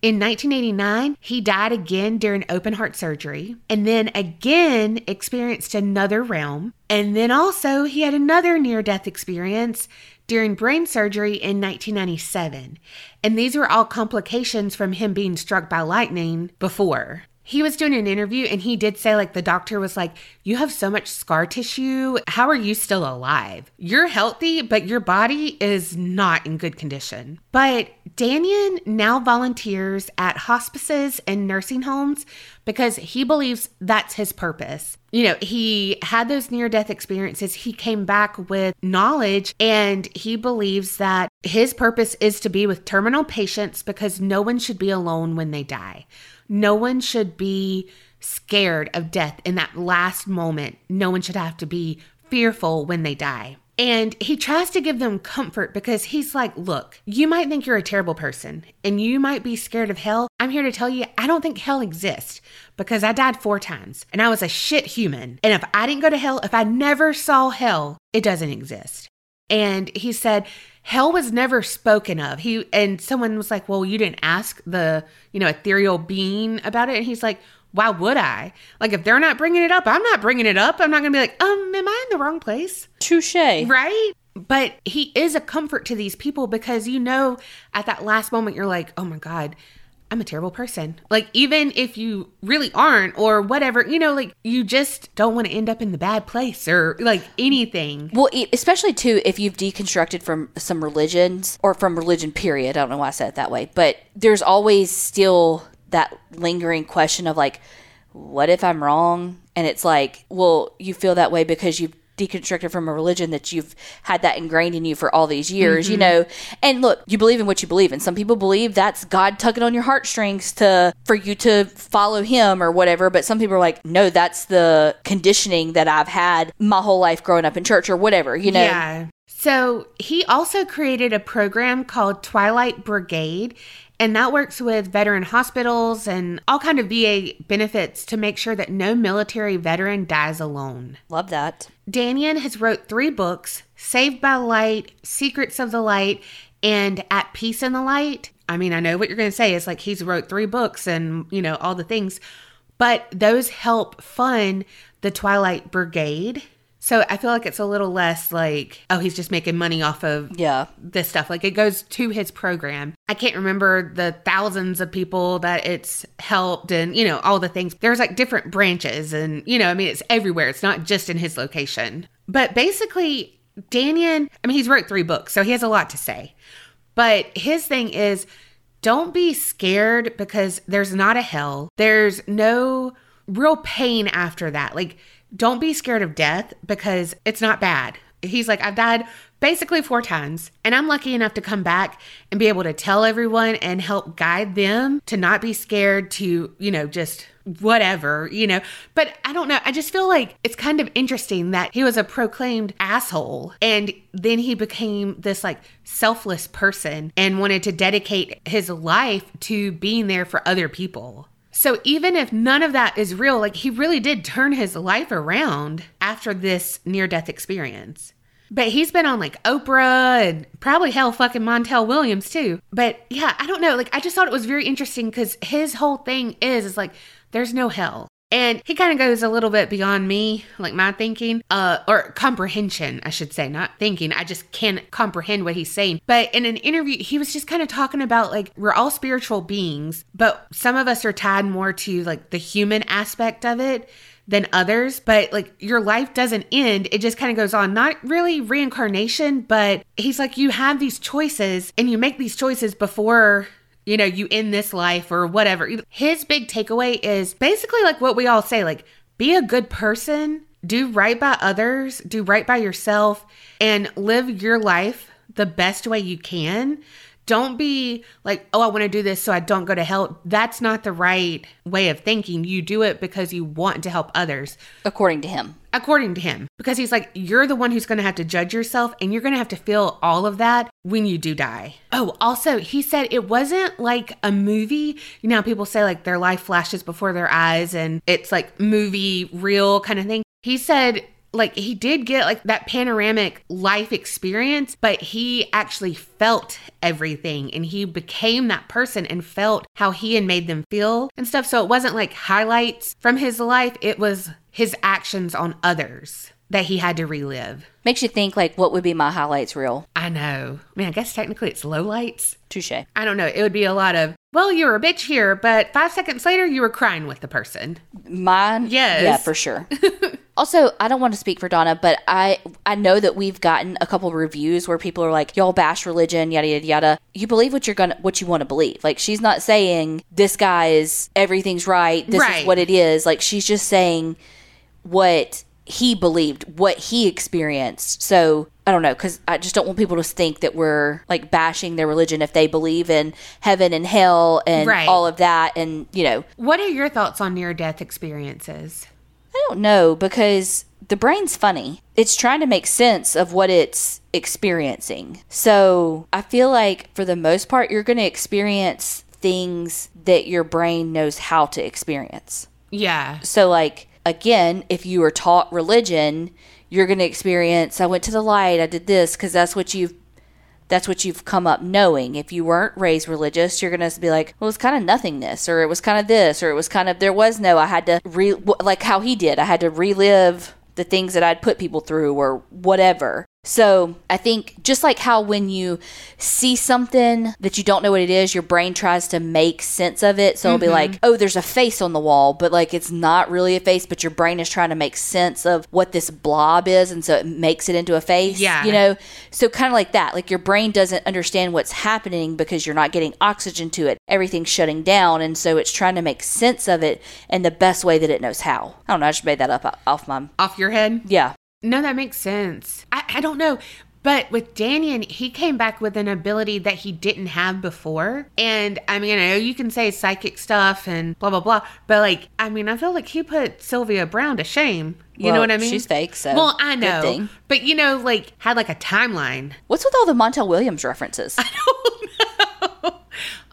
In nineteen eighty-nine, he died again during open heart surgery and then again experienced another realm. And then also he had another near-death experience during brain surgery in nineteen ninety-seven. And these were all complications from him being struck by lightning before. He was doing an interview and he did say, like, the doctor was like, you have so much scar tissue. How are you still alive? You're healthy, but your body is not in good condition. But Dannion now volunteers at hospices and nursing homes because he believes that's his purpose. You know, he had those near-death experiences. He came back with knowledge, and he believes that his purpose is to be with terminal patients because no one should be alone when they die. No one should be scared of death in that last moment. No one should have to be fearful when they die. And he tries to give them comfort because he's like, look, you might think you're a terrible person and you might be scared of hell. I'm here to tell you, I don't think hell exists because I died four times and I was a shit human. And if I didn't go to hell, if I never saw hell, it doesn't exist. And he said, hell was never spoken of. He, and someone was like, well, you didn't ask the, you know, ethereal being about it. And he's like, why would I? Like, if they're not bringing it up, I'm not bringing it up. I'm not going to be like, um, am I in the wrong place? Touche. Right? But he is a comfort to these people because, you know, at that last moment, you're like, oh my God, I'm a terrible person. Like, even if you really aren't or whatever, you know, like, you just don't want to end up in the bad place or like anything. Well, especially too, if you've deconstructed from some religions or from religion, period. I don't know why I said it that way, but there's always still that lingering question of like, what if I'm wrong? And it's like, well, you feel that way because you've deconstructed from a religion that you've had that ingrained in you for all these years, mm-hmm. you know? And look, you believe in what you believe in. Some people believe that's God tugging on your heartstrings to, for you to follow him or whatever. But some people are like, no, that's the conditioning that I've had my whole life growing up in church or whatever, you know? Yeah. So he also created a program called Twilight Brigade, and that works with veteran hospitals and all kind of V A benefits to make sure that no military veteran dies alone. Love that. Dannion has wrote three books, Saved by Light, Secrets of the Light, and At Peace in the Light. I mean, I know what you're going to say. It's like he's wrote three books and, you know, all the things. But those help fund the Twilight Brigade. So I feel like it's a little less like, oh, he's just making money off of yeah. this stuff. Like, it goes to his program. I can't remember the thousands of people that it's helped and, you know, all the things. There's like different branches and, you know, I mean, it's everywhere. It's not just in his location. But basically, Dannion, I mean, he's wrote three books, so he has a lot to say. But his thing is, don't be scared because there's not a hell. There's no real pain after that. Like, don't be scared of death because it's not bad. he's like, I've died basically four times, and I'm lucky enough to come back and be able to tell everyone and help guide them to not be scared to, you know, just whatever, you know. But I don't know. I just feel like it's kind of interesting that he was a proclaimed asshole, and then he became this like selfless person and wanted to dedicate his life to being there for other people. So even if none of that is real, like he really did turn his life around after this near-death experience. But he's been on like Oprah and probably hell fucking Montel Williams too. But yeah, I don't know. Like I just thought it was very interesting because his whole thing is, is like, there's no hell. And he kind of goes a little bit beyond me, like my thinking, uh, or comprehension, I should say, not thinking. I just can't comprehend what he's saying. But in an interview, he was just kind of talking about like, we're all spiritual beings, but some of us are tied more to like the human aspect of it than others. But like your life doesn't end. It just kind of goes on. Not really reincarnation, but he's like, you have these choices and you make these choices before, you know, you end this life or whatever. His big takeaway is basically like what we all say, like be a good person, do right by others, do right by yourself, and live your life the best way you can. Don't be like, oh, I want to do this so I don't go to hell. That's not the right way of thinking. You do it because you want to help others. According to him. According to him. Because he's like, you're the one who's going to have to judge yourself, and you're going to have to feel all of that when you do die. Oh, also, he said it wasn't like a movie. You know, people say like their life flashes before their eyes and it's like movie real kind of thing. He said like he did get like that panoramic life experience, but he actually felt everything and he became that person and felt how he had made them feel and stuff. So it wasn't like highlights from his life. It was his actions on others that he had to relive. Makes you think like, what would be my highlights reel? I know. I mean, I guess technically it's lowlights. Touché. I don't know. It would be a lot of, well, you were a bitch here, but five seconds later you were crying with the person. Mine? Yes. Yeah, for sure. Also, I don't want to speak for Donna, but I I know that we've gotten a couple of reviews where people are like, y'all bash religion, yada, yada, yada. You believe what you're gonna, what you want to believe. Like, she's not saying this guy's, everything's right, this right. is what it is. Like, she's just saying what he believed, what he experienced. So, I don't know, because I just don't want people to think that we're, like, bashing their religion if they believe in heaven and hell and right. all of that and, you know. What are your thoughts on near-death experiences? I don't know, because the brain's funny. It's trying to make sense of what it's experiencing. So I feel like for the most part, you're going to experience things that your brain knows how to experience. Yeah. So like, again, if you were taught religion, you're going to experience, I went to the light, I did this, because that's what you've That's what you've come up knowing. If you weren't raised religious, you're going to be like, well, it was kind of nothingness, or it was kind of this, or it was kind of, there was no, I had to, re- like how he did, I had to relive the things that I'd put people through or whatever. So I think just like how when you see something that you don't know what it is, your brain tries to make sense of it. So mm-hmm. it'll be like, oh, there's a face on the wall, but like it's not really a face, but your brain is trying to make sense of what this blob is. And so it makes it into a face, yeah. you know? So kind of like that, like your brain doesn't understand what's happening because you're not getting oxygen to it. Everything's shutting down. And so it's trying to make sense of it in the best way that it knows how. I don't know. I just made that up off my... Off your head? Yeah. No, that makes sense. I, I don't know. But with Dannion, he came back with an ability that he didn't have before. And I mean, I know you can say psychic stuff and blah, blah, blah. But like, I mean, I feel like he put Sylvia Brown to shame. You well, know what I mean? She's fake, so. Well, I know. Good thing. But you know, like, had like a timeline. What's with all the Montel Williams references? I don't know.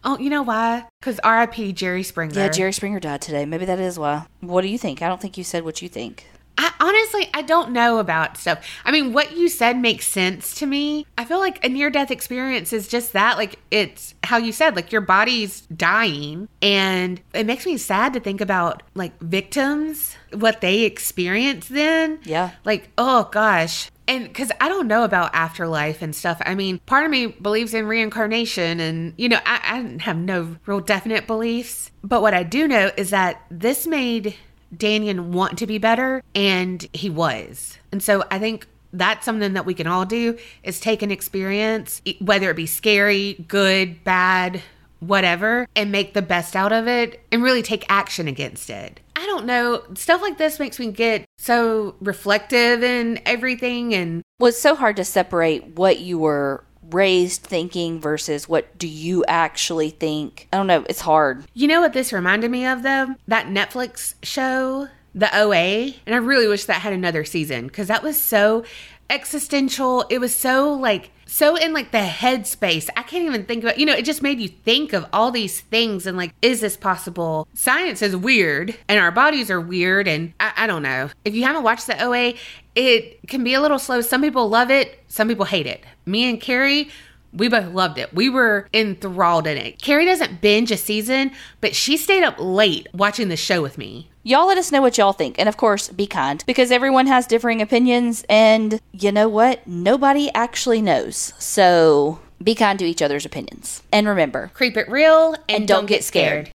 Oh, you know why? Because R I P Jerry Springer. Yeah, Jerry Springer died today. Maybe that is why. What do you think? I don't think you said what you think. I honestly, I don't know about stuff. I mean, what you said makes sense to me. I feel like a near-death experience is just that. Like, it's how you said, like, your body's dying. And it makes me sad to think about, like, victims, what they experience then. Yeah. Like, oh, gosh. And because I don't know about afterlife and stuff. I mean, part of me believes in reincarnation and, you know, I, I have no real definite beliefs. But what I do know is that this made Dannion want to be better, and he was. And so I think that's something that we can all do is take an experience, whether it be scary, good, bad, whatever, and make the best out of it and really take action against it. I don't don't know. Stuff like this makes me get so reflective and everything. And well, it's so hard to separate what you were raised thinking versus what do you actually think. I don't know. It's hard. You know what this reminded me of, though? That Netflix show, The O A. And I really wish that had another season because that was so existential. It was so like, so in like the headspace. I can't even think about, you know, it just made you think of all these things and like, is this possible? Science is weird and our bodies are weird. And I, I don't know. If you haven't watched The O A, it can be a little slow. Some people love it. Some people hate it. Me and Carrie, we both loved it. We were enthralled in it. Carrie doesn't binge a season, but she stayed up late watching the show with me. Y'all let us know what y'all think. And of course, be kind because everyone has differing opinions. And you know what? Nobody actually knows. So be kind to each other's opinions. And remember, creep it real and, and don't, don't get scared. scared.